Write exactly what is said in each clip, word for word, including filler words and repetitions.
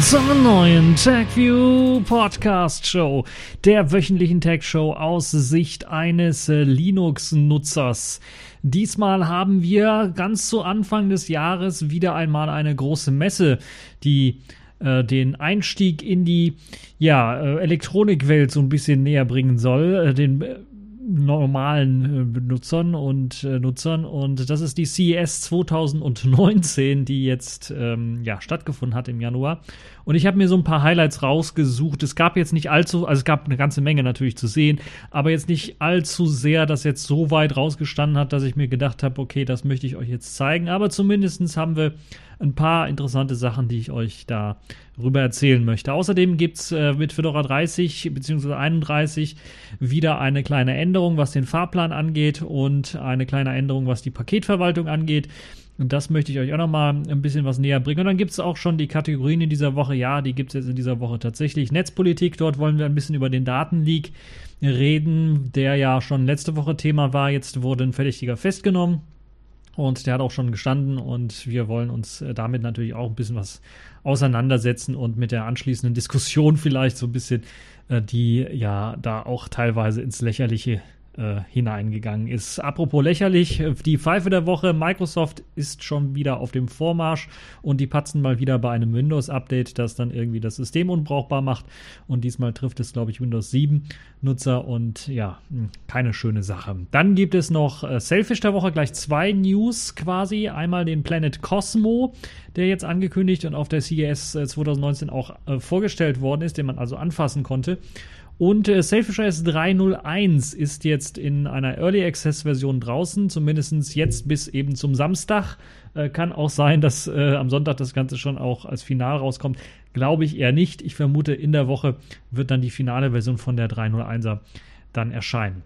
willkommen zur neuen TechView Podcast Show, der wöchentlichen Tech Show aus Sicht eines Linux-Nutzers. Diesmal haben wir ganz zu Anfang des Jahres wieder einmal eine große Messe, die den Einstieg in die ja, Elektronikwelt so ein bisschen näher bringen soll, den normalen Benutzern und Nutzern. Und das ist die C E S zwanzig neunzehn, die jetzt ähm, ja, stattgefunden hat im Januar. Und ich habe mir so ein paar Highlights rausgesucht. Es gab jetzt nicht allzu, also es gab eine ganze Menge natürlich zu sehen, aber jetzt nicht allzu sehr, dass jetzt so weit rausgestanden hat, dass ich mir gedacht habe, okay, das möchte ich euch jetzt zeigen. Aber zumindestens haben wir ein paar interessante Sachen, die ich euch darüber erzählen möchte. Außerdem gibt es äh, mit Fedora dreißig bzw. einunddreißig wieder eine kleine Änderung, was den Fahrplan angeht und eine kleine Änderung, was die Paketverwaltung angeht. Und das möchte ich euch auch nochmal ein bisschen was näher bringen. Und dann gibt es auch schon die Kategorien in dieser Woche. Ja, die gibt es jetzt in dieser Woche tatsächlich. Netzpolitik, dort wollen wir ein bisschen über den Datenleak reden, der ja schon letzte Woche Thema war. Jetzt wurde ein Verdächtiger festgenommen. Und der hat auch schon gestanden und wir wollen uns damit natürlich auch ein bisschen was auseinandersetzen und mit der anschließenden Diskussion vielleicht so ein bisschen, die ja da auch teilweise ins Lächerliche äh, hineingegangen ist. Apropos lächerlich, die Pfeife der Woche, Microsoft ist schon wieder auf dem Vormarsch und die patzen mal wieder bei einem Windows-Update, das dann irgendwie das System unbrauchbar macht und diesmal trifft es, glaube ich, Windows sieben Nutzer und ja, keine schöne Sache. Dann gibt es noch äh, Sailfish der Woche, gleich zwei News quasi, einmal den Planet Cosmo, der jetzt angekündigt und auf der C E S zwanzig neunzehn auch äh, vorgestellt worden ist, den man also anfassen konnte. Und äh, Sailfish O S drei null eins ist jetzt in einer Early Access Version draußen, zumindest jetzt bis eben zum Samstag. Äh, kann auch sein, dass äh, am Sonntag das Ganze schon auch als Final rauskommt. Glaube ich eher nicht. Ich vermute, in der Woche wird dann die finale Version von der drei null eins er dann erscheinen.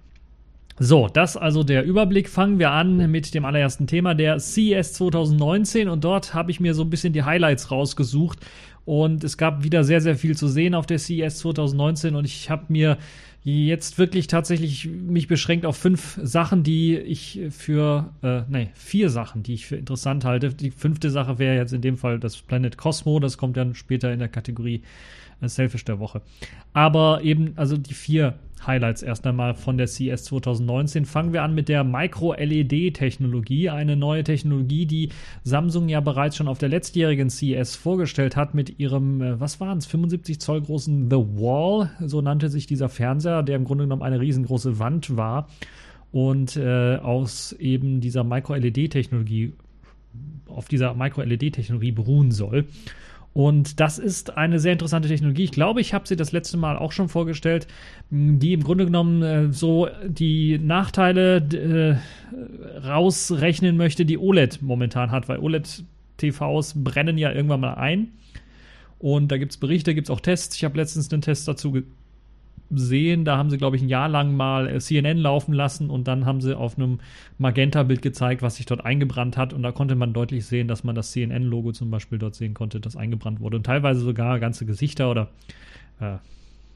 So, das also der Überblick. Fangen wir an mit dem allerersten Thema, der C E S zwanzig neunzehn. Und dort habe ich mir so ein bisschen die Highlights rausgesucht. Und es gab wieder sehr, sehr viel zu sehen auf der C E S zwanzig neunzehn. Und ich habe mir jetzt wirklich tatsächlich mich beschränkt auf fünf Sachen, die ich für, äh, nee, vier Sachen, die ich für interessant halte. Die fünfte Sache wäre jetzt in dem Fall das Planet Cosmo. Das kommt dann später in der Kategorie Selfish der Woche. Aber eben, also die vier Highlights erst einmal von der C E S zwanzig neunzehn. Fangen wir an mit der Micro-L E D-Technologie. Eine neue Technologie, die Samsung ja bereits schon auf der letztjährigen C E S vorgestellt hat mit ihrem, was waren es, fünfundsiebzig Zoll großen The Wall. So nannte sich dieser Fernseher, der im Grunde genommen eine riesengroße Wand war und äh, aus eben dieser Micro-L E D-Technologie, auf dieser Micro-L E D-Technologie beruhen soll. Und das ist eine sehr interessante Technologie. Ich glaube, ich habe sie das letzte Mal auch schon vorgestellt, die im Grunde genommen äh, so die Nachteile äh, rausrechnen möchte, die OLED momentan hat, weil OLED-T Vs brennen ja irgendwann mal ein. Und da gibt es Berichte, gibt es auch Tests. Ich habe letztens einen Test dazu gesehen. Da haben sie, glaube ich, ein Jahr lang mal C N N laufen lassen und dann haben sie auf einem Magenta-Bild gezeigt, was sich dort eingebrannt hat. Und da konnte man deutlich sehen, dass man das C N N-Logo zum Beispiel dort sehen konnte, das eingebrannt wurde. Und teilweise sogar ganze Gesichter oder äh,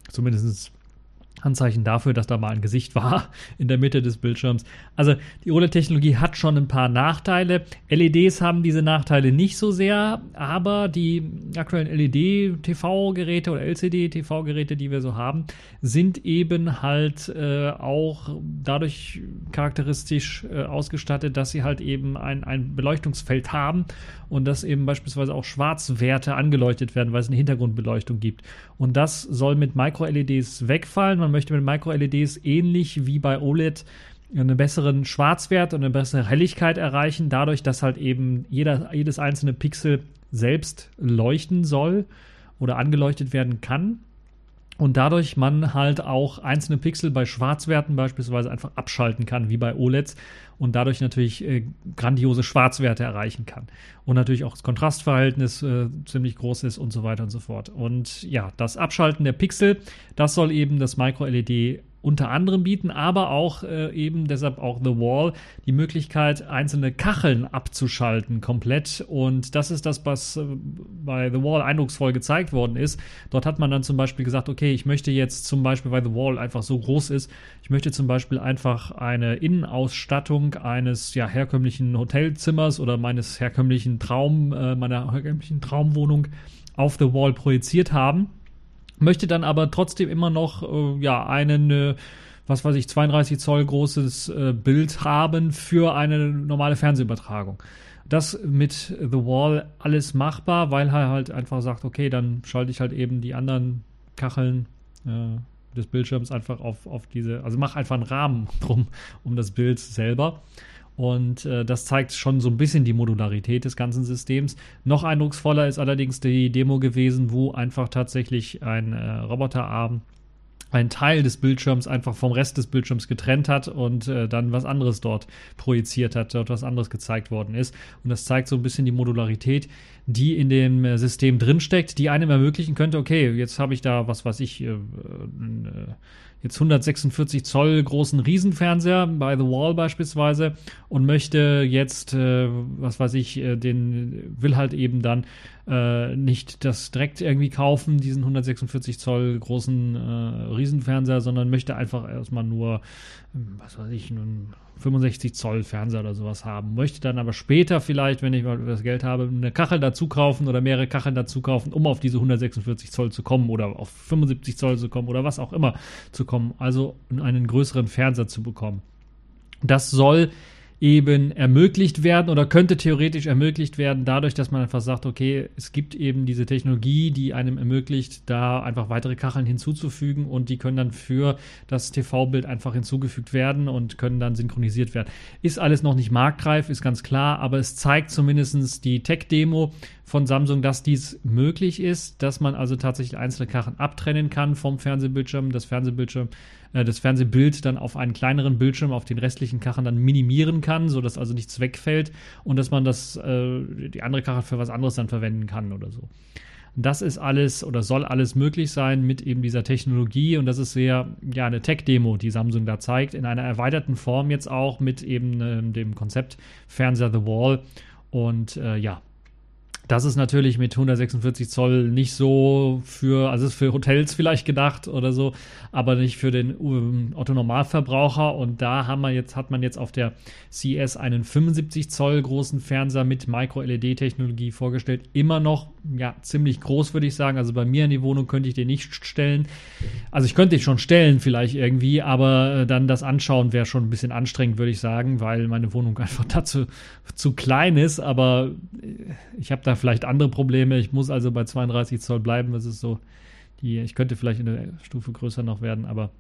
zumindest Anzeichen dafür, dass da mal ein Gesicht war in der Mitte des Bildschirms. Also die OLED-Technologie hat schon ein paar Nachteile. L E Ds haben diese Nachteile nicht so sehr, aber die aktuellen L E D-T V-Geräte oder L C D-T V-Geräte, die wir so haben, sind eben halt äh, auch dadurch charakteristisch äh, ausgestattet, dass sie halt eben ein, ein Beleuchtungsfeld haben und dass eben beispielsweise auch Schwarzwerte angeleuchtet werden, weil es eine Hintergrundbeleuchtung gibt. Und das soll mit Micro-L E Ds wegfallen. Man möchte mit Micro-L E Ds ähnlich wie bei OLED einen besseren Schwarzwert und eine bessere Helligkeit erreichen, dadurch, dass halt eben jeder, jedes einzelne Pixel selbst leuchten soll oder angeleuchtet werden kann. Und dadurch man halt auch einzelne Pixel bei Schwarzwerten beispielsweise einfach abschalten kann, wie bei OLEDs. Und dadurch natürlich äh, grandiose Schwarzwerte erreichen kann. Und natürlich auch das Kontrastverhältnis äh, ziemlich groß ist und so weiter und so fort. Und ja, das Abschalten der Pixel, das soll eben das Micro-L E D unter anderem bieten, aber auch äh, eben deshalb auch The Wall, die Möglichkeit, einzelne Kacheln abzuschalten komplett. Und das ist das, was äh, bei The Wall eindrucksvoll gezeigt worden ist. Dort hat man dann zum Beispiel gesagt, okay, ich möchte jetzt zum Beispiel, weil The Wall einfach so groß ist, ich möchte zum Beispiel einfach eine Innenausstattung eines ja, herkömmlichen Hotelzimmers oder meines herkömmlichen Traum, äh, meiner herkömmlichen Traumwohnung auf The Wall projiziert haben, möchte dann aber trotzdem immer noch äh, ja einen äh, was weiß ich, zweiunddreißig Zoll großes äh, Bild haben für eine normale Fernsehübertragung. Das mit The Wall alles machbar, weil er halt einfach sagt, okay, dann schalte ich halt eben die anderen Kacheln äh, des Bildschirms einfach auf, auf diese, also mach einfach einen Rahmen drum, um das Bild selber. Und äh, das zeigt schon so ein bisschen die Modularität des ganzen Systems. Noch eindrucksvoller ist allerdings die Demo gewesen, wo einfach tatsächlich ein äh, Roboterarm einen Teil des Bildschirms einfach vom Rest des Bildschirms getrennt hat und äh, dann was anderes dort projiziert hat, dort was anderes gezeigt worden ist. Und das zeigt so ein bisschen die Modularität, die in dem äh, System drinsteckt, die einem ermöglichen könnte, okay, jetzt habe ich da, was weiß ich, äh, äh, jetzt hundertsechsundvierzig Zoll großen Riesenfernseher bei The Wall beispielsweise und möchte jetzt, äh, was weiß ich, äh, den will halt eben dann äh, nicht das direkt irgendwie kaufen, diesen hundertsechsundvierzig Zoll großen äh, Riesenfernseher, sondern möchte einfach erstmal nur, was weiß ich, einen fünfundsechzig Zoll Fernseher oder sowas haben. Möchte dann aber später vielleicht, wenn ich mal das Geld habe, eine Kachel dazu kaufen oder mehrere Kacheln dazu kaufen, um auf diese hundertsechsundvierzig Zoll zu kommen oder auf fünfundsiebzig Zoll zu kommen oder was auch immer zu kommen, also einen größeren Fernseher zu bekommen. Das soll eben ermöglicht werden oder könnte theoretisch ermöglicht werden, dadurch, dass man einfach sagt, okay, es gibt eben diese Technologie, die einem ermöglicht, da einfach weitere Kacheln hinzuzufügen und die können dann für das T V-Bild einfach hinzugefügt werden und können dann synchronisiert werden. Ist alles noch nicht marktreif, ist ganz klar, aber es zeigt zumindest die Tech-Demo von Samsung, dass dies möglich ist, dass man also tatsächlich einzelne Kacheln abtrennen kann vom Fernsehbildschirm, das Fernsehbildschirm, äh, das Fernsehbild dann auf einen kleineren Bildschirm, auf den restlichen Kacheln dann minimieren kann, sodass also nichts wegfällt und dass man das, äh, die andere Kachel für was anderes dann verwenden kann oder so. Das ist alles oder soll alles möglich sein mit eben dieser Technologie und das ist sehr, ja, eine Tech-Demo, die Samsung da zeigt, in einer erweiterten Form jetzt auch mit eben äh, dem Konzept Fernseher The Wall und äh, ja, das ist natürlich mit hundertsechsundvierzig Zoll nicht so für, also ist für Hotels vielleicht gedacht oder so, aber nicht für den um, Otto-Normalverbraucher. Und da haben wir jetzt, hat man jetzt auf der C E S einen fünfundsiebzig Zoll großen Fernseher mit Micro-L E D-Technologie vorgestellt. Immer noch, ja, ziemlich groß, würde ich sagen. Also bei mir in die Wohnung könnte ich den nicht stellen. Also ich könnte ihn schon stellen vielleicht irgendwie, aber dann das Anschauen wäre schon ein bisschen anstrengend, würde ich sagen, weil meine Wohnung einfach dazu zu klein ist. Aber ich habe da vielleicht andere Probleme. Ich muss also bei zweiunddreißig Zoll bleiben. Das ist so, die, ich könnte vielleicht in der Stufe größer noch werden, aber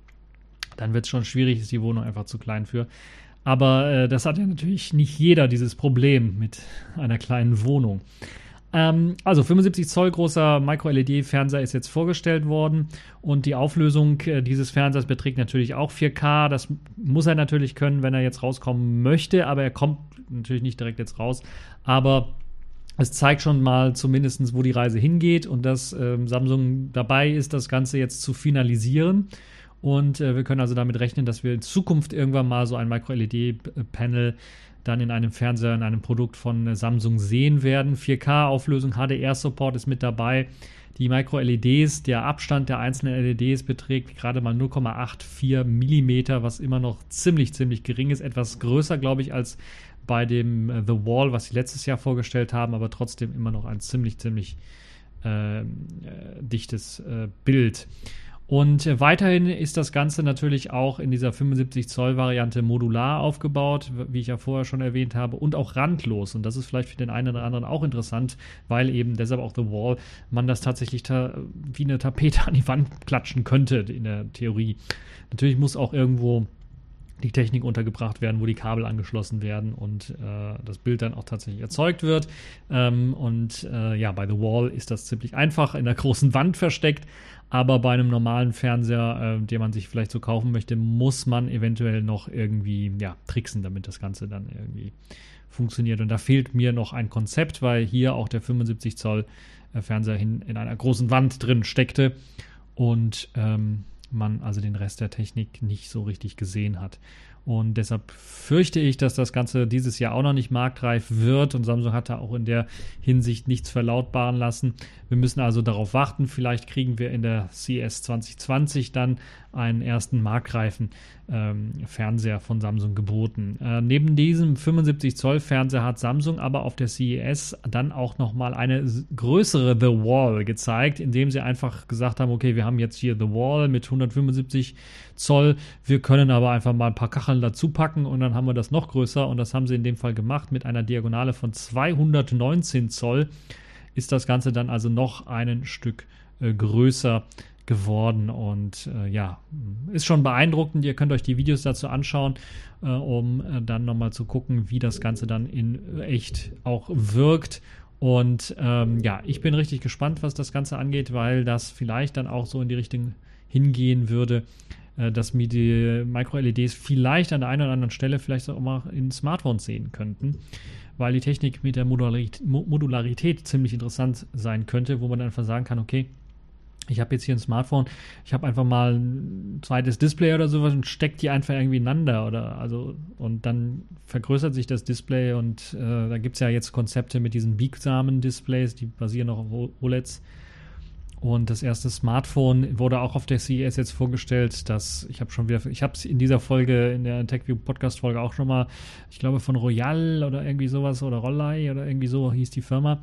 dann wird es schon schwierig, ist die Wohnung einfach zu klein für. Aber äh, das hat ja natürlich nicht jeder, dieses Problem mit einer kleinen Wohnung. Ähm, also fünfundsiebzig Zoll großer Micro-L E D-Fernseher ist jetzt vorgestellt worden und die Auflösung äh, dieses Fernsehers beträgt natürlich auch vier K. Das muss er natürlich können, wenn er jetzt rauskommen möchte, aber er kommt natürlich nicht direkt jetzt raus. Aber es zeigt schon mal zumindest, wo die Reise hingeht und dass äh, Samsung dabei ist, das Ganze jetzt zu finalisieren. Und äh, wir können also damit rechnen, dass wir in Zukunft irgendwann mal so ein Micro-L E D-Panel dann in einem Fernseher, in einem Produkt von äh, Samsung sehen werden. vier K-Auflösung, H D R-Support ist mit dabei. Die Micro-L E Ds, der Abstand der einzelnen L E Ds beträgt gerade mal null Komma vierundachtzig Millimeter, was immer noch ziemlich, ziemlich gering ist. Etwas größer, glaube ich, als bei dem äh, The Wall, was sie letztes Jahr vorgestellt haben, aber trotzdem immer noch ein ziemlich, ziemlich äh, äh, dichtes äh, Bild. Und äh, weiterhin ist das Ganze natürlich auch in dieser fünfundsiebzig Zoll Variante modular aufgebaut, wie ich ja vorher schon erwähnt habe, und auch randlos. Und das ist vielleicht für den einen oder anderen auch interessant, weil eben deshalb auch The Wall man das tatsächlich ta- wie eine Tapete an die Wand klatschen könnte in der Theorie. Natürlich muss auch irgendwo die Technik untergebracht werden, wo die Kabel angeschlossen werden und äh, das Bild dann auch tatsächlich erzeugt wird. Ähm, und äh, ja, bei The Wall ist das ziemlich einfach in der großen Wand versteckt, aber bei einem normalen Fernseher, äh, den man sich vielleicht so kaufen möchte, muss man eventuell noch irgendwie ja, tricksen, damit das Ganze dann irgendwie funktioniert. Und da fehlt mir noch ein Konzept, weil hier auch der fünfundsiebzig Zoll äh, Fernseher hin, in einer großen Wand drin steckte und ähm, man also den Rest der Technik nicht so richtig gesehen hat. Und deshalb fürchte ich, dass das Ganze dieses Jahr auch noch nicht marktreif wird. Und Samsung hat da auch in der Hinsicht nichts verlautbaren lassen. Wir müssen also darauf warten. Vielleicht kriegen wir in der C E S zwanzig zwanzig dann einen ersten marktreifen ähm, Fernseher von Samsung geboten. Äh, neben diesem fünfundsiebzig Zoll Fernseher hat Samsung aber auf der C E S dann auch nochmal eine größere The Wall gezeigt, indem sie einfach gesagt haben, okay, wir haben jetzt hier The Wall mit hundertfünfundsiebzig Zoll, wir können aber einfach mal ein paar Kacheln dazu packen und dann haben wir das noch größer, und das haben sie in dem Fall gemacht mit einer Diagonale von zweihundertneunzehn Zoll. Ist das Ganze dann also noch ein Stück äh, größer geworden, und äh, ja, ist schon beeindruckend. Ihr könnt euch die Videos dazu anschauen, äh, um äh, dann nochmal zu gucken, wie das Ganze dann in echt auch wirkt. Und ähm, ja, ich bin richtig gespannt, was das Ganze angeht, weil das vielleicht dann auch so in die Richtung hingehen würde, äh, dass wir die Micro-L E Ds vielleicht an der einen oder anderen Stelle vielleicht auch mal in Smartphones sehen könnten, weil die Technik mit der Modularität, Modularität ziemlich interessant sein könnte, wo man einfach sagen kann, okay, ich habe jetzt hier ein Smartphone, ich habe einfach mal ein zweites Display oder sowas und stecke die einfach irgendwie ineinander, oder also, und dann vergrößert sich das Display, und äh, da gibt es ja jetzt Konzepte mit diesen biegsamen Displays, die basieren auch auf O L E Ds. Und das erste Smartphone wurde auch auf der C E S jetzt vorgestellt. Das, ich habe schon wieder, ich habe es in dieser Folge, in der TechView Podcast Folge auch schon mal, ich glaube von Royal oder irgendwie sowas oder Rollei oder irgendwie so hieß die Firma.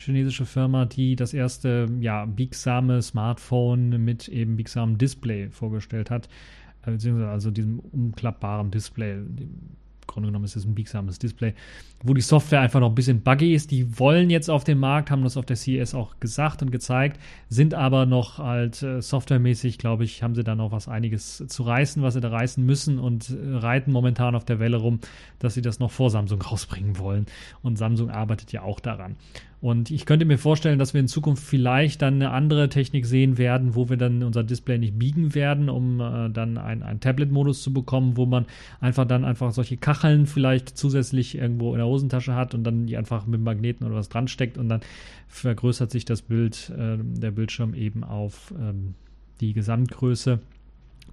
Chinesische Firma, die das erste, ja, biegsame Smartphone mit eben biegsamem Display vorgestellt hat, beziehungsweise also diesem umklappbaren Display. Im Grunde genommen ist es ein biegsames Display, wo die Software einfach noch ein bisschen buggy ist. Die wollen jetzt auf den Markt, haben das auf der C E S auch gesagt und gezeigt, sind aber noch halt äh, softwaremäßig, glaube ich, haben sie da noch was einiges zu reißen, was sie da reißen müssen, und äh, reiten momentan auf der Welle rum, dass sie das noch vor Samsung rausbringen wollen. Und Samsung arbeitet ja auch daran. Und ich könnte mir vorstellen, dass wir in Zukunft vielleicht dann eine andere Technik sehen werden, wo wir dann unser Display nicht biegen werden, um äh, dann einen Tablet-Modus zu bekommen, wo man einfach dann einfach solche Kacheln vielleicht zusätzlich irgendwo in der Hosentasche hat und dann die einfach mit Magneten oder was dran steckt, und dann vergrößert sich das Bild, äh, der Bildschirm eben auf ähm, die Gesamtgröße.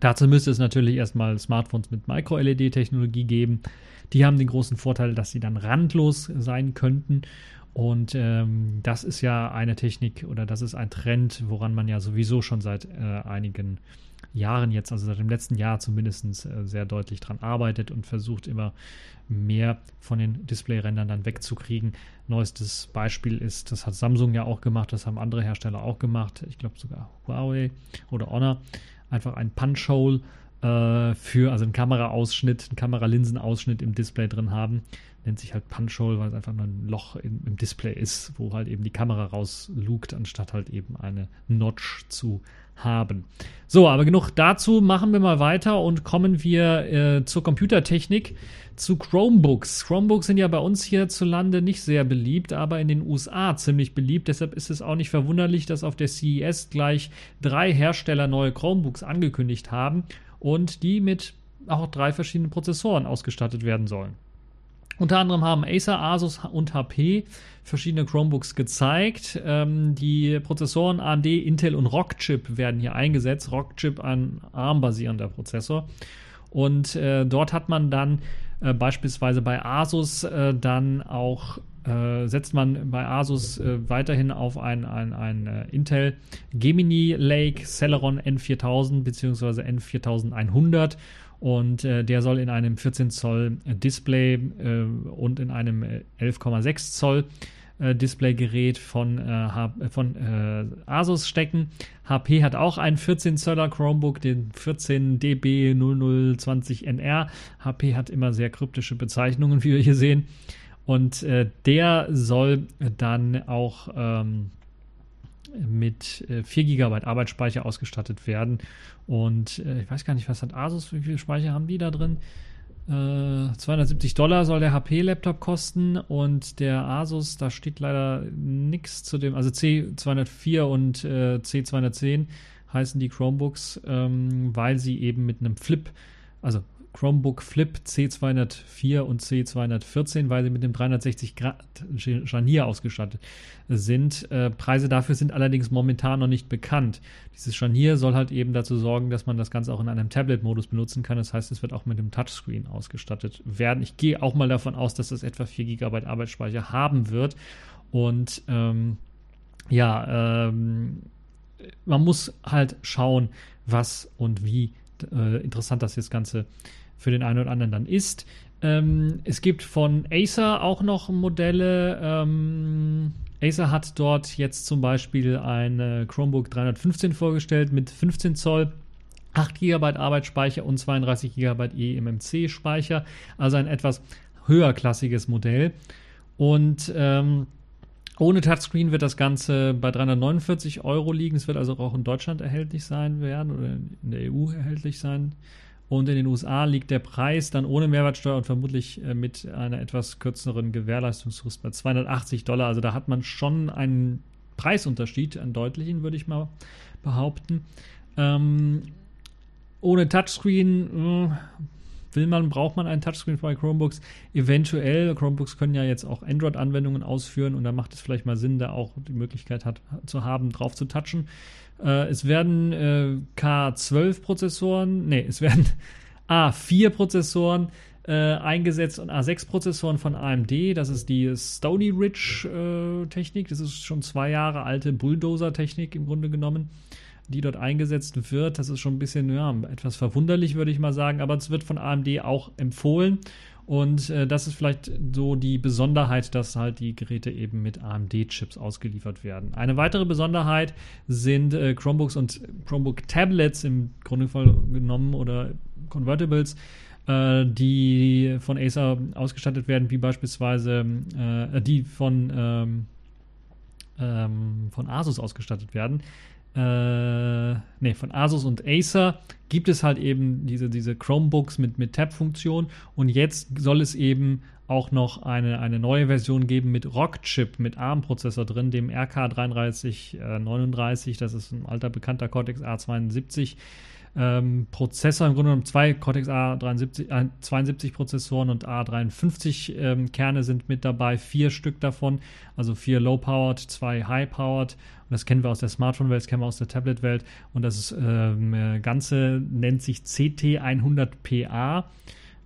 Dazu müsste es natürlich erstmal Smartphones mit Micro-L E D-Technologie geben. Die haben den großen Vorteil, dass sie dann randlos sein könnten. Und ähm, das ist ja eine Technik, oder das ist ein Trend, woran man ja sowieso schon seit äh, einigen Jahren jetzt, also seit dem letzten Jahr zumindest, äh, sehr deutlich dran arbeitet und versucht, immer mehr von den Display-Rändern dann wegzukriegen. Neuestes Beispiel ist, das hat Samsung ja auch gemacht, das haben andere Hersteller auch gemacht, ich glaube sogar Huawei oder Honor, einfach ein Punch-Hole äh, für, also einen Kameraausschnitt, einen Kameralinsenausschnitt im Display drin haben. Nennt sich halt Punch-Hole, weil es einfach nur ein Loch in, im Display ist, wo halt eben die Kamera rauslugt, anstatt halt eben eine Notch zu haben. So, aber genug dazu, machen wir mal weiter und kommen wir äh, zur Computertechnik, zu Chromebooks. Chromebooks sind ja bei uns hierzulande nicht sehr beliebt, aber in den U S A ziemlich beliebt. Deshalb ist es auch nicht verwunderlich, dass auf der C E S gleich drei Hersteller neue Chromebooks angekündigt haben und die mit auch drei verschiedenen Prozessoren ausgestattet werden sollen. Unter anderem haben Acer, Asus und H P verschiedene Chromebooks gezeigt. Ähm, die Prozessoren A M D, Intel und Rockchip werden hier eingesetzt. Rockchip, ein ARM-basierender Prozessor. Und äh, dort hat man dann äh, beispielsweise bei Asus äh, dann auch, äh, setzt man bei Asus äh, weiterhin auf ein, ein, ein äh, Intel Gemini Lake Celeron N viertausend bzw. N viertausendeinhundert. Und äh, der soll in einem vierzehn Zoll Display äh, und in einem elf Komma sechs Zoll äh, Displaygerät von, äh, H- von äh, Asus stecken. H P hat auch einen vierzehn Zöller Chromebook, den vierzehn D B null null zwanzig N R. H P hat immer sehr kryptische Bezeichnungen, wie wir hier sehen. Und äh, der soll dann auch Ähm, mit vier Gigabyte Arbeitsspeicher ausgestattet werden. Und äh, ich weiß gar nicht, was hat Asus, wie viel Speicher haben die da drin? Äh, zweihundertsiebzig Dollar soll der H P-Laptop kosten, und der Asus, da steht leider nichts zu dem, also C zweihundertvier und äh, C zweihundertzehn heißen die Chromebooks, ähm, weil sie eben mit einem Flip, also Chromebook Flip C zweihundertvier und C zweihundertvierzehn, weil sie mit dem dreihundertsechzig Grad Scharnier ausgestattet sind. Äh, Preise dafür sind allerdings momentan noch nicht bekannt. Dieses Scharnier soll halt eben dazu sorgen, dass man das Ganze auch in einem Tablet-Modus benutzen kann. Das heißt, es wird auch mit dem Touchscreen ausgestattet werden. Ich gehe auch mal davon aus, dass das etwa vier Gigabyte Arbeitsspeicher haben wird. Und ähm, ja, ähm, man muss halt schauen, was und wie äh, interessant das jetzt Ganze für den einen oder anderen dann ist. Ähm, es gibt von Acer auch noch Modelle. Ähm, Acer hat dort jetzt zum Beispiel eine Chromebook dreihundertfünfzehn vorgestellt mit fünfzehn Zoll, acht Gigabyte Arbeitsspeicher und zweiunddreißig Gigabyte eMMC-Speicher. Also ein etwas höherklassiges Modell. Und ähm, ohne Touchscreen wird das Ganze bei dreihundertneunundvierzig Euro liegen. Es wird also auch in Deutschland erhältlich sein werden oder in der E U erhältlich sein. Und in den U S A liegt der Preis dann ohne Mehrwertsteuer und vermutlich mit einer etwas kürzeren Gewährleistungsfrist bei zweihundertachtzig Dollar. Also da hat man schon einen Preisunterschied, einen deutlichen, würde ich mal behaupten. Ähm, ohne Touchscreen mh, will man, braucht man einen Touchscreen bei Chromebooks? Eventuell, Chromebooks können ja jetzt auch Android-Anwendungen ausführen und da macht es vielleicht mal Sinn, da auch die Möglichkeit hat, zu haben, drauf zu touchen. Äh, es werden äh, K zwölf Prozessoren, nee, es werden A vier Prozessoren äh, eingesetzt und A sechs Prozessoren von A M D. Das ist die Stony Ridge-Technik, äh, das ist schon zwei Jahre alte Bulldozer-Technik im Grunde genommen, die dort eingesetzt wird. Das ist schon ein bisschen, ja, etwas verwunderlich, würde ich mal sagen, aber es wird von A M D auch empfohlen und äh, das ist vielleicht so die Besonderheit, dass halt die Geräte eben mit A M D-Chips ausgeliefert werden. Eine weitere Besonderheit sind äh, Chromebooks und Chromebook-Tablets im Grunde genommen oder Convertibles, äh, die von Acer ausgestattet werden, wie beispielsweise äh, die von, ähm, ähm, von Asus ausgestattet werden. Äh, nee, von Asus und Acer gibt es halt eben diese, diese Chromebooks mit, mit Tab-Funktion und jetzt soll es eben auch noch eine, eine neue Version geben mit Rockchip, mit A R M-Prozessor drin, dem R K drei drei neun neun, das ist ein alter bekannter Cortex A sieben zwei ähm, Prozessor, im Grunde genommen zwei Cortex A sieben zwei Prozessoren und A fünf drei ähm, Kerne sind mit dabei, vier Stück davon, also vier Low-Powered, zwei High-Powered. Und das kennen wir aus der Smartphone-Welt, das kennen wir aus der Tablet-Welt. Und das ähm, Ganze nennt sich C T hundert P A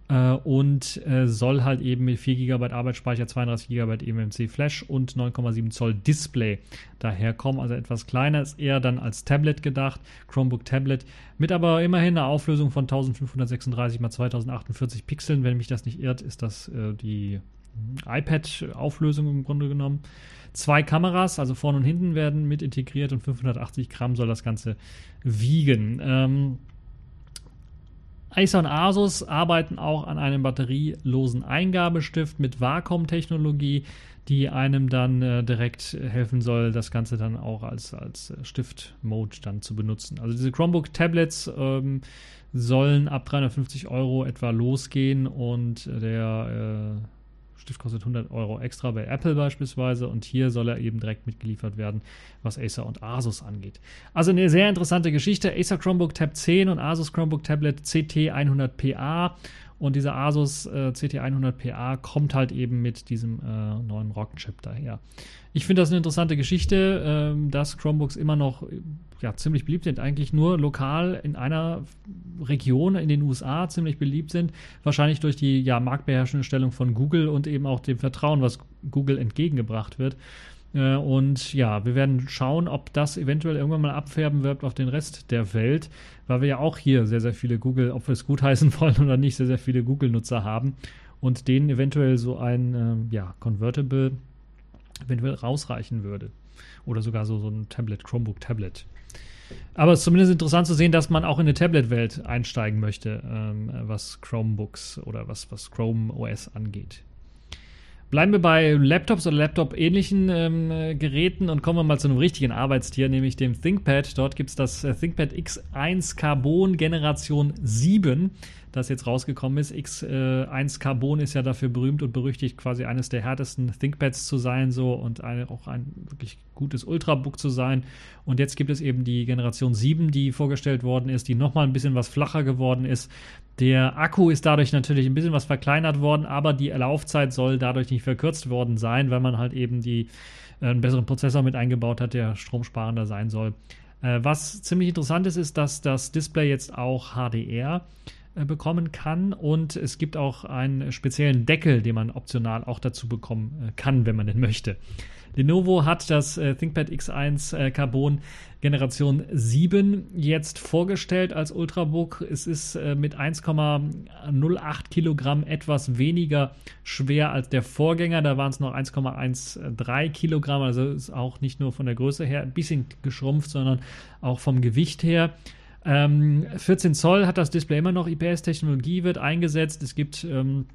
äh, und äh, soll halt eben mit vier Gigabyte Arbeitsspeicher, zweiunddreißig Gigabyte eMMC Flash und neun Komma sieben Zoll Display daherkommen. Also etwas kleiner, ist eher dann als Tablet gedacht, Chromebook Tablet. Mit aber immerhin einer Auflösung von eintausendfünfhundertsechsunddreißig mal zweitausendachtundsechzig Pixeln. Wenn mich das nicht irrt, ist das äh, die iPad-Auflösung im Grunde genommen. Zwei Kameras, also vorne und hinten, werden mit integriert und fünfhundertachtzig Gramm soll das Ganze wiegen. Ähm, Acer und Asus arbeiten auch an einem batterielosen Eingabestift mit Vakuum-Technologie, die einem dann äh, direkt helfen soll, das Ganze dann auch als, als Stift-Mode dann zu benutzen. Also diese Chromebook-Tablets ähm, sollen ab dreihundertfünfzig Euro etwa losgehen und der äh, Stift kostet hundert Euro extra bei Apple beispielsweise und hier soll er eben direkt mitgeliefert werden, was Acer und Asus angeht. Also eine sehr interessante Geschichte. Acer Chromebook Tab zehn und Asus Chromebook Tablet C T hundert P A und dieser Asus äh, C T hundert P A kommt halt eben mit diesem äh, neuen Rockchip daher. Ich finde das eine interessante Geschichte, ähm, dass Chromebooks immer noch ja, ziemlich beliebt sind, eigentlich nur lokal in einer Region in den U S A ziemlich beliebt sind, wahrscheinlich durch die ja, marktbeherrschende Stellung von Google und eben auch dem Vertrauen, was Google entgegengebracht wird. Äh, und ja, wir werden schauen, ob das eventuell irgendwann mal abfärben wird auf den Rest der Welt, weil wir ja auch hier sehr, sehr viele Google, ob wir es gutheißen wollen oder nicht, sehr, sehr viele Google-Nutzer haben und denen eventuell so ein äh, ja, Convertible eventuell rausreichen würde. Oder sogar so, so ein Tablet, Chromebook-Tablet. Aber es ist zumindest interessant zu sehen, dass man auch in eine Tablet-Welt einsteigen möchte, ähm, was Chromebooks oder was, was Chrome O S angeht. Bleiben wir bei Laptops oder Laptop-ähnlichen ähm, Geräten und kommen wir mal zu einem richtigen Arbeitstier, nämlich dem ThinkPad. Dort gibt es das ThinkPad X eins Carbon Generation sieben. das jetzt rausgekommen ist. X eins Carbon ist ja dafür berühmt und berüchtigt, quasi eines der härtesten ThinkPads zu sein, so, und eine, auch ein wirklich gutes Ultrabook zu sein. Und jetzt gibt es eben die Generation sieben, die vorgestellt worden ist, die nochmal ein bisschen was flacher geworden ist. Der Akku ist dadurch natürlich ein bisschen was verkleinert worden, aber die Laufzeit soll dadurch nicht verkürzt worden sein, weil man halt eben die, äh, einen besseren Prozessor mit eingebaut hat, der stromsparender sein soll. Äh, was ziemlich interessant ist, ist, dass das Display jetzt auch H D R äh, bekommen kann, und es gibt auch einen speziellen Deckel, den man optional auch dazu bekommen äh, kann, wenn man den möchte. Lenovo hat das äh, ThinkPad X eins äh, Carbon Generation sieben jetzt vorgestellt als Ultrabook. Es ist äh, mit eins Komma null acht Kilogramm etwas weniger schwer als der Vorgänger. Da waren es noch eins Komma dreizehn Kilogramm, also ist auch nicht nur von der Größe her ein bisschen geschrumpft, sondern auch vom Gewicht her. Ähm, vierzehn Zoll hat das Display immer noch, I P S-Technologie wird eingesetzt. Es gibt ähm,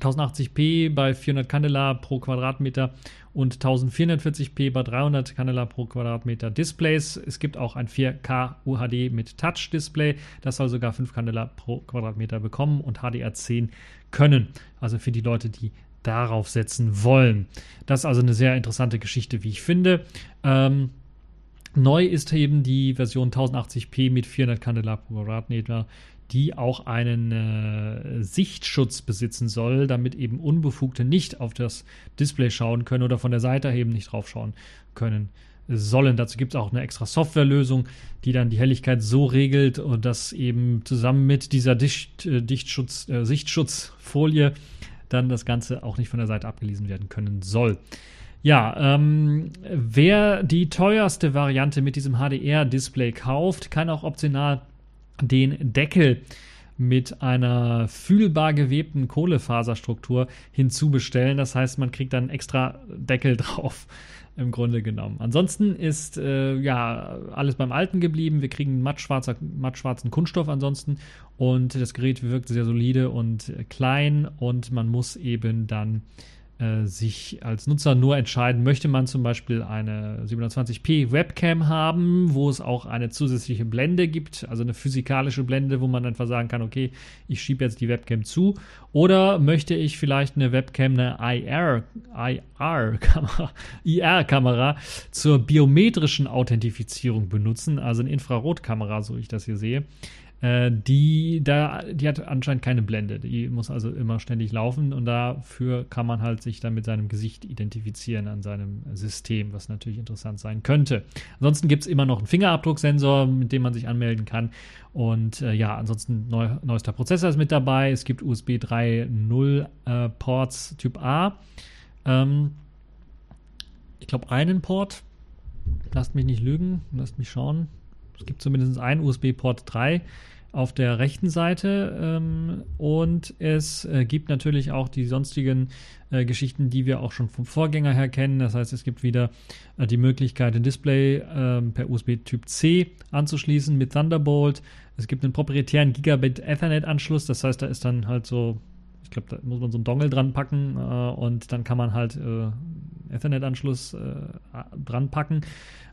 tausendachtzig p bei vierhundert Candela pro Quadratmeter und vierzehnhundertvierzig p bei dreihundert Candela pro Quadratmeter Displays. Es gibt auch ein vier K U H D mit Touch-Display. Das soll sogar fünf Candela pro Quadratmeter bekommen und H D R zehn können. Also für die Leute, die darauf setzen wollen. Das ist also eine sehr interessante Geschichte, wie ich finde. Ähm, neu ist eben die Version tausendachtzig p mit vierhundert Candela pro Quadratmeter, die auch einen äh, Sichtschutz besitzen soll, damit eben Unbefugte nicht auf das Display schauen können oder von der Seite eben nicht drauf schauen können sollen. Dazu gibt es auch eine extra Softwarelösung, die dann die Helligkeit so regelt, und dass eben zusammen mit dieser Dicht, äh, Dichtschutz, äh, Sichtschutzfolie dann das Ganze auch nicht von der Seite abgelesen werden können soll. Ja, ähm, wer die teuerste Variante mit diesem H D R-Display kauft, kann auch optional den Deckel mit einer fühlbar gewebten Kohlefaserstruktur hinzubestellen. Das heißt, man kriegt dann einen extra Deckel drauf, im Grunde genommen. Ansonsten ist äh, ja alles beim Alten geblieben. Wir kriegen mattschwarzer, mattschwarzen Kunststoff ansonsten, und das Gerät wirkt sehr solide und klein, und man muss eben dann äh, sich als Nutzer nur entscheiden, möchte man zum Beispiel eine siebenhundertzwanzig p Webcam haben, wo es auch eine zusätzliche Blende gibt, also eine physikalische Blende, wo man einfach sagen kann, okay, ich schiebe jetzt die Webcam zu, oder möchte ich vielleicht eine Webcam, eine I R Kamera zur biometrischen Authentifizierung benutzen, also eine Infrarotkamera, so ich das hier sehe. Die, da, die hat anscheinend keine Blende, die muss also immer ständig laufen, und dafür kann man halt sich dann mit seinem Gesicht identifizieren an seinem System, was natürlich interessant sein könnte. Ansonsten gibt es immer noch einen Fingerabdrucksensor, mit dem man sich anmelden kann, und äh, ja, ansonsten neu, neuester Prozessor ist mit dabei, es gibt U S B drei Punkt null äh, Ports Typ A, ähm, ich glaube einen Port, lasst mich nicht lügen, lasst mich schauen. Es gibt zumindest einen U S B-Port drei auf der rechten Seite, ähm, und es äh, gibt natürlich auch die sonstigen äh, Geschichten, die wir auch schon vom Vorgänger her kennen. Das heißt, es gibt wieder äh, die Möglichkeit, ein Display äh, per U S B Typ C anzuschließen mit Thunderbolt. Es gibt einen proprietären Gigabit-Ethernet-Anschluss. Das heißt, da ist dann halt so, ich glaube, da muss man so einen Dongle dran packen äh, und dann kann man halt äh, Ethernet-Anschluss äh, dran packen.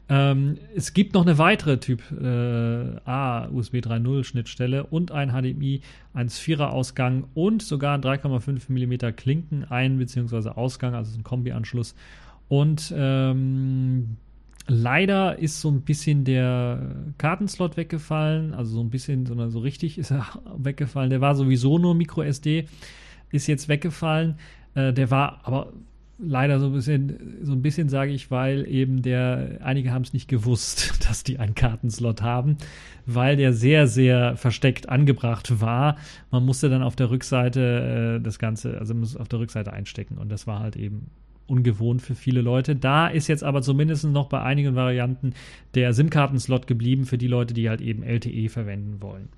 Ähm, es gibt noch eine weitere Typ äh, A U S B drei Punkt null Schnittstelle und ein H D M I eins Komma vierer Ausgang und sogar drei Komma fünf Millimeter Klinken ein- bzw. Ausgang, also ein Kombi-Anschluss. Und ähm, leider ist so ein bisschen der Kartenslot weggefallen, also so ein bisschen, sondern so richtig ist er weggefallen. Der war sowieso nur Micro S D, ist jetzt weggefallen. Äh, der war aber leider so ein bisschen, so ein bisschen sage ich, weil eben der, einige haben es nicht gewusst, dass die einen Kartenslot haben, weil der sehr, sehr versteckt angebracht war. Man musste dann auf der Rückseite äh, das Ganze, also muss auf der Rückseite einstecken, und das war halt eben ungewohnt für viele Leute. Da ist jetzt aber zumindest noch bei einigen Varianten der SIM-Karten-Slot geblieben für die Leute, die halt eben L T E verwenden wollen.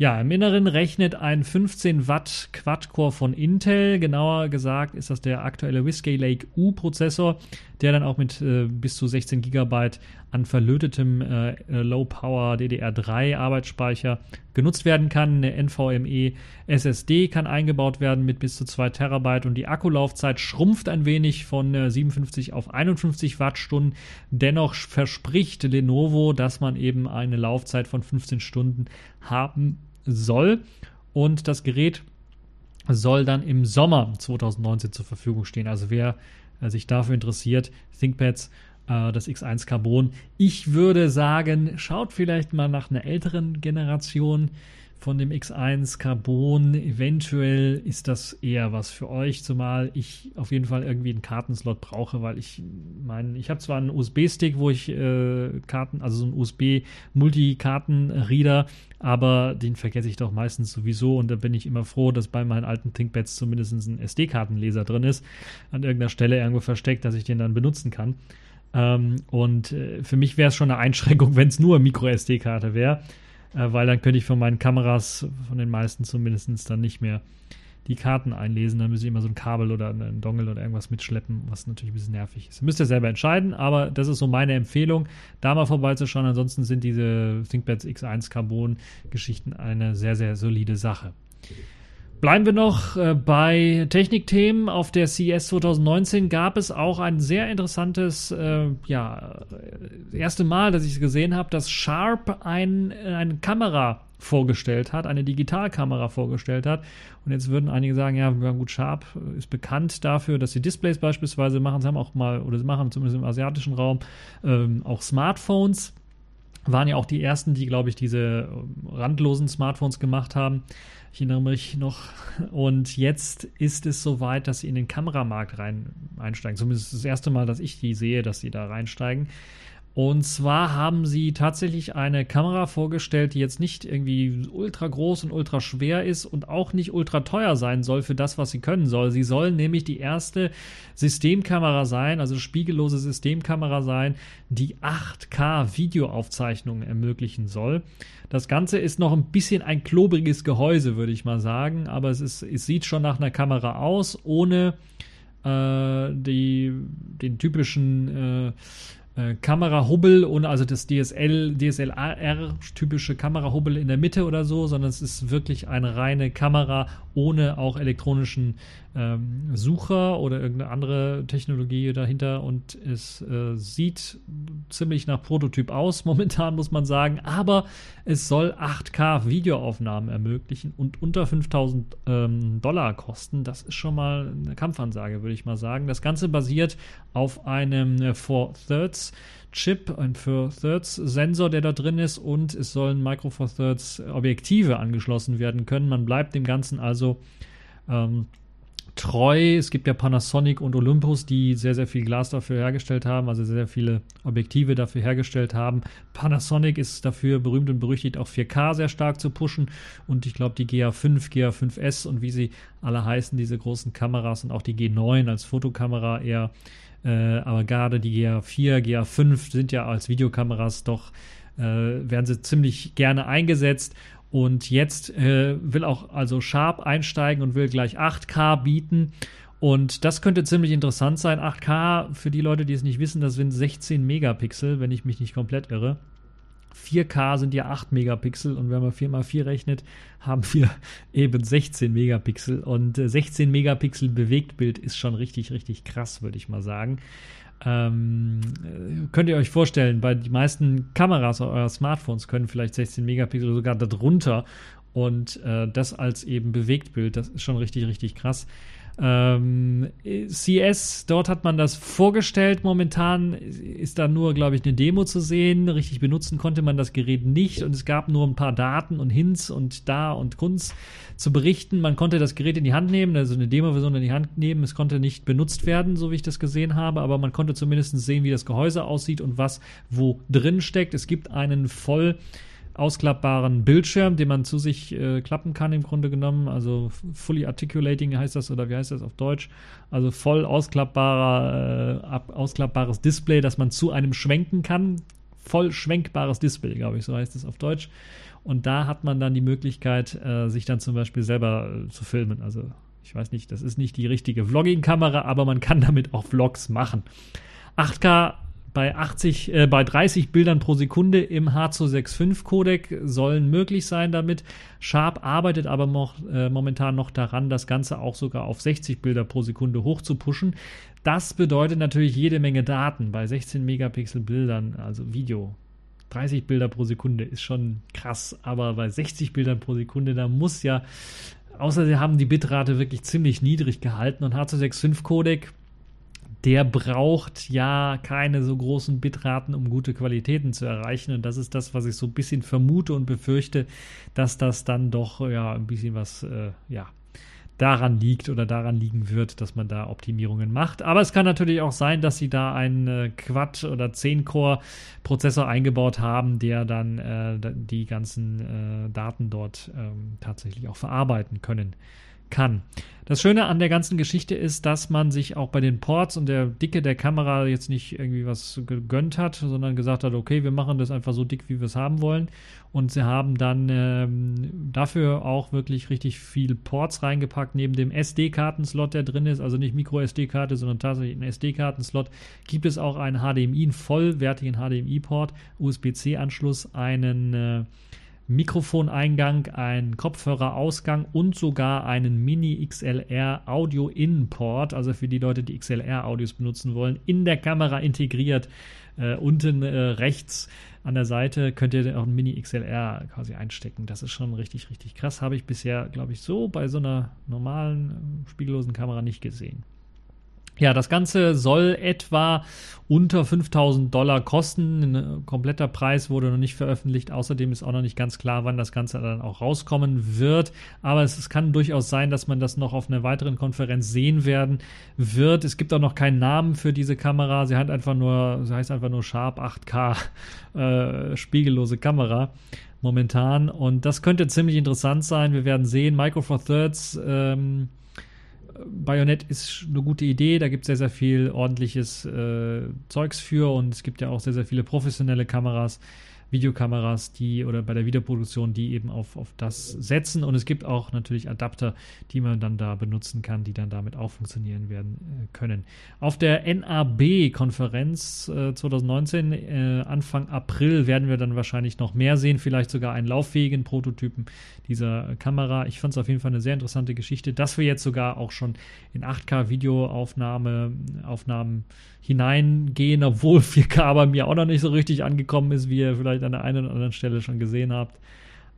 Ja, im Inneren rechnet ein fünfzehn Watt Quad-Core von Intel. Genauer gesagt ist das der aktuelle Whiskey Lake U Prozessor, der dann auch mit äh, bis zu sechzehn Gigabyte an verlötetem äh, Low-Power D D R drei Arbeitsspeicher genutzt werden kann. Eine NVMe S S D kann eingebaut werden mit bis zu zwei Terabyte, und die Akkulaufzeit schrumpft ein wenig von äh, siebenundfünfzig auf einundfünfzig Wattstunden. Dennoch verspricht Lenovo, dass man eben eine Laufzeit von fünfzehn Stunden haben soll. und das Gerät soll dann im Sommer zwanzig neunzehn zur Verfügung stehen. Also wer sich dafür interessiert, ThinkPads, äh, das X eins Carbon. Ich würde sagen, schaut vielleicht mal nach einer älteren Generation von dem X eins Carbon. Eventuell ist das eher was für euch, zumal ich auf jeden Fall irgendwie einen Kartenslot brauche, weil ich meine, ich habe zwar einen U S B-Stick, wo ich äh, Karten, also so einen U S B-Multikarten-Reader, aber den vergesse ich doch meistens sowieso und da bin ich immer froh, dass bei meinen alten ThinkPads zumindest ein S D-Kartenleser drin ist, an irgendeiner Stelle irgendwo versteckt, dass ich den dann benutzen kann. Ähm, und äh, für mich wäre es schon eine Einschränkung, wenn es nur Micro-S D-Karte wäre, weil dann könnte ich von meinen Kameras, von den meisten zumindest, dann nicht mehr die Karten einlesen. Dann müsste ich immer so ein Kabel oder einen Dongle oder irgendwas mitschleppen, was natürlich ein bisschen nervig ist. Müsst ihr selber entscheiden, aber das ist so meine Empfehlung, da mal vorbeizuschauen. Ansonsten sind diese ThinkPads X eins Carbon-Geschichten eine sehr, sehr solide Sache. Bleiben wir noch äh, bei Technikthemen. Auf der C E S zwanzig neunzehn gab es auch ein sehr interessantes, äh, ja, das erste Mal, dass ich es gesehen habe, dass Sharp ein, eine Kamera vorgestellt hat, eine Digitalkamera vorgestellt hat. Und jetzt würden einige sagen, ja, gut, Sharp ist bekannt dafür, dass sie Displays beispielsweise machen. Sie haben auch mal, oder sie machen zumindest im asiatischen Raum, ähm, auch Smartphones. Waren ja auch die ersten, die, glaube ich, diese randlosen Smartphones gemacht haben. Ich erinnere mich noch. Und jetzt ist es soweit, dass sie in den Kameramarkt rein einsteigen. Zumindest das erste Mal, dass ich die sehe, dass sie da reinsteigen. Und zwar haben sie tatsächlich eine Kamera vorgestellt, die jetzt nicht irgendwie ultra groß und ultra schwer ist und auch nicht ultra teuer sein soll für das, was sie können soll. Sie soll nämlich die erste Systemkamera sein, also spiegellose Systemkamera sein, die acht K Videoaufzeichnungen ermöglichen soll. Das Ganze ist noch ein bisschen ein klobriges Gehäuse, würde ich mal sagen, aber es ist, es sieht schon nach einer Kamera aus, ohne äh, die, den typischen äh, Kamerahubbel und also das D S L, D S L R-typische Kamerahubbel in der Mitte oder so, sondern es ist wirklich eine reine Kamera ohne auch elektronischen ähm, Sucher oder irgendeine andere Technologie dahinter und es äh, sieht ziemlich nach Prototyp aus, momentan muss man sagen, aber es soll acht K Videoaufnahmen ermöglichen und unter fünftausend ähm, Dollar kosten. Das ist schon mal eine Kampfansage, würde ich mal sagen. Das Ganze basiert auf einem Four Thirds Chip, ein Four Thirds Sensor, der da drin ist, und es sollen Micro Four Thirds Objektive angeschlossen werden können. Man bleibt dem Ganzen also ähm, treu. Es gibt ja Panasonic und Olympus, die sehr, sehr viel Glas dafür hergestellt haben, also sehr, sehr viele Objektive dafür hergestellt haben. Panasonic ist dafür berühmt und berüchtigt, auch vier K sehr stark zu pushen, und ich glaube die G A fünf, G A fünf S und wie sie alle heißen, diese großen Kameras, und auch die G neun als Fotokamera eher. Äh, aber gerade die G A vier, G A fünf sind ja als Videokameras doch, äh, werden sie ziemlich gerne eingesetzt. Und jetzt äh, will auch also Sharp einsteigen und will gleich acht K bieten. Und das könnte ziemlich interessant sein. acht K, für die Leute, die es nicht wissen, das sind sechzehn Megapixel, wenn ich mich nicht komplett irre. vier K sind ja acht Megapixel, und wenn man vier mal vier rechnet, haben wir eben sechzehn Megapixel, und sechzehn Megapixel Bewegtbild ist schon richtig, richtig krass, würde ich mal sagen. Ähm, könnt ihr euch vorstellen, bei den meisten Kameras auf euren Smartphones können vielleicht sechzehn Megapixel oder sogar darunter, und äh, das als eben Bewegtbild, das ist schon richtig, richtig krass. Ähm, C E S, dort hat man das vorgestellt. Momentan ist da nur, glaube ich, eine Demo zu sehen. Richtig benutzen konnte man das Gerät nicht, und es gab nur ein paar Daten und Hints und da und Kunst zu berichten. Man konnte das Gerät in die Hand nehmen, also eine Demo-Version in die Hand nehmen. Es konnte nicht benutzt werden, so wie ich das gesehen habe, aber man konnte zumindest sehen, wie das Gehäuse aussieht und was wo drin steckt. Es gibt einen voll ausklappbaren Bildschirm, den man zu sich äh, klappen kann im Grunde genommen, also fully articulating heißt das, oder wie heißt das auf Deutsch, also voll ausklappbarer, äh, ab, ausklappbares Display, das man zu einem schwenken kann, voll schwenkbares Display, glaube ich, so heißt es auf Deutsch, und da hat man dann die Möglichkeit, äh, sich dann zum Beispiel selber äh, zu filmen, also ich weiß nicht, das ist nicht die richtige Vlogging-Kamera, aber man kann damit auch Vlogs machen. acht K Bei, achtzig, äh, bei dreißig Bildern pro Sekunde im H zwei sechs fünf Codec sollen möglich sein damit. Sharp arbeitet aber mo- äh, momentan noch daran, das Ganze auch sogar auf sechzig Bilder pro Sekunde hochzupuschen. Das bedeutet natürlich jede Menge Daten bei sechzehn Megapixel Bildern, also Video. dreißig Bilder pro Sekunde ist schon krass, aber bei sechzig Bildern pro Sekunde, da muss ja, außer sie haben die Bitrate wirklich ziemlich niedrig gehalten, und H zwei fünfundsechzig Codec, der braucht ja keine so großen Bitraten, um gute Qualitäten zu erreichen, und das ist das, was ich so ein bisschen vermute und befürchte, dass das dann doch ja ein bisschen was, äh, ja, daran liegt oder daran liegen wird, dass man da Optimierungen macht. Aber es kann natürlich auch sein, dass sie da einen Quad- oder zehn-Core-Prozessor eingebaut haben, der dann äh, die ganzen äh, Daten dort ähm, tatsächlich auch verarbeiten können kann. Das Schöne an der ganzen Geschichte ist, dass man sich auch bei den Ports und der Dicke der Kamera jetzt nicht irgendwie was gegönnt hat, sondern gesagt hat, okay, wir machen das einfach so dick, wie wir es haben wollen, und sie haben dann ähm, dafür auch wirklich richtig viel Ports reingepackt, neben dem S D-Kartenslot, der drin ist, also nicht Micro-S D-Karte, sondern tatsächlich ein S D-Kartenslot, gibt es auch einen H D M I, einen vollwertigen H D M I-Port, U S B-C-Anschluss, einen äh, Mikrofoneingang, einen Kopfhörerausgang und sogar einen Mini-X L R-Audio-In-Port, also für die Leute, die X L R-Audios benutzen wollen, in der Kamera integriert. Äh, unten äh, rechts an der Seite könnt ihr auch einen Mini-X L R quasi einstecken. Das ist schon richtig, richtig krass. Habe ich bisher, glaube ich, so bei so einer normalen, äh, spiegellosen Kamera nicht gesehen. Ja, das Ganze soll etwa unter fünftausend Dollar kosten. Ein kompletter Preis wurde noch nicht veröffentlicht. Außerdem ist auch noch nicht ganz klar, wann das Ganze dann auch rauskommen wird. Aber es, es kann durchaus sein, dass man das noch auf einer weiteren Konferenz sehen werden wird. Es gibt auch noch keinen Namen für diese Kamera. Sie hat einfach nur, sie heißt einfach nur Sharp acht K äh, spiegellose Kamera momentan. Und das könnte ziemlich interessant sein. Wir werden sehen. Micro Four Thirds, ähm, Bajonett ist eine gute Idee, da gibt es sehr, sehr viel ordentliches äh, Zeugs für, und es gibt ja auch sehr, sehr viele professionelle Kameras, Videokameras, die oder bei der Videoproduktion, die eben auf, auf das setzen, und es gibt auch natürlich Adapter, die man dann da benutzen kann, die dann damit auch funktionieren werden äh, können. Auf der N A B-Konferenz äh, zwanzig neunzehn, äh, Anfang April, werden wir dann wahrscheinlich noch mehr sehen, vielleicht sogar einen lauffähigen Prototypen dieser Kamera. Ich fand es auf jeden Fall eine sehr interessante Geschichte, dass wir jetzt sogar auch schon in acht K-Videoaufnahmen hineingehen, obwohl vier K bei mir auch noch nicht so richtig angekommen ist, wie ihr vielleicht an der einen oder anderen Stelle schon gesehen habt.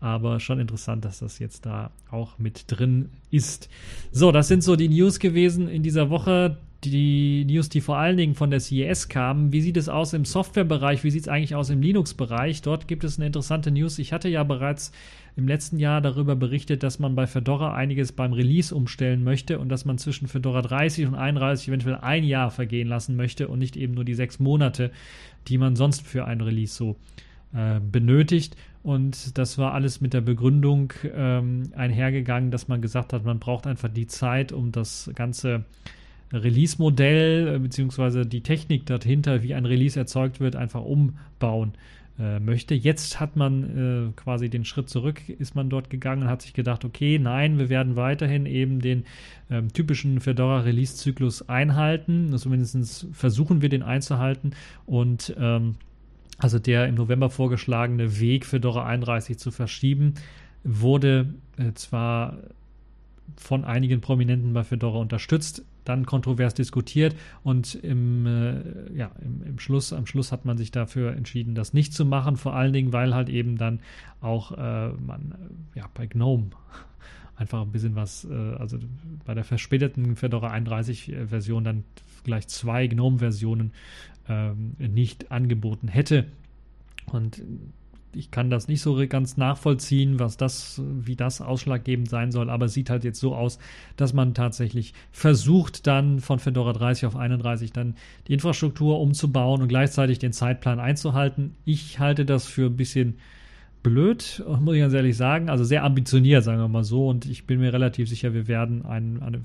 Aber schon interessant, dass das jetzt da auch mit drin ist. So, das sind so die News gewesen in dieser Woche. Die News, die vor allen Dingen von der C E S kamen. Wie sieht es aus im Softwarebereich? Wie sieht es eigentlich aus im Linux-Bereich? Dort gibt es eine interessante News. Ich hatte ja bereits im letzten Jahr darüber berichtet, dass man bei Fedora einiges beim Release umstellen möchte und dass man zwischen Fedora dreißig und einunddreißig eventuell ein Jahr vergehen lassen möchte und nicht eben nur die sechs Monate, die man sonst für ein Release so benötigt, und das war alles mit der Begründung ähm, einhergegangen, dass man gesagt hat, man braucht einfach die Zeit, um das ganze Release-Modell äh, beziehungsweise die Technik dahinter, wie ein Release erzeugt wird, einfach umbauen äh, möchte. Jetzt hat man äh, quasi den Schritt zurück, ist man dort gegangen und hat sich gedacht, okay, nein, wir werden weiterhin eben den ähm, typischen Fedora-Release-Zyklus einhalten, zumindest versuchen wir den einzuhalten, und ähm, also der im November vorgeschlagene Weg, Fedora einunddreißig zu verschieben, wurde äh, zwar von einigen Prominenten bei Fedora unterstützt, dann kontrovers diskutiert, und im, äh, ja, im, im Schluss, am Schluss hat man sich dafür entschieden, das nicht zu machen, vor allen Dingen, weil halt eben dann auch äh, man ja, bei GNOME einfach ein bisschen was, äh, also bei der verspäteten Fedora einunddreißig-Version dann gleich zwei GNOME-Versionen nicht angeboten hätte, und ich kann das nicht so ganz nachvollziehen, was das, wie das ausschlaggebend sein soll, aber es sieht halt jetzt so aus, dass man tatsächlich versucht, dann von Fedora dreißig auf einunddreißig dann die Infrastruktur umzubauen und gleichzeitig den Zeitplan einzuhalten. Ich halte das für ein bisschen blöd, muss ich ganz ehrlich sagen, also sehr ambitioniert, sagen wir mal so, und ich bin mir relativ sicher, wir werden einen, eine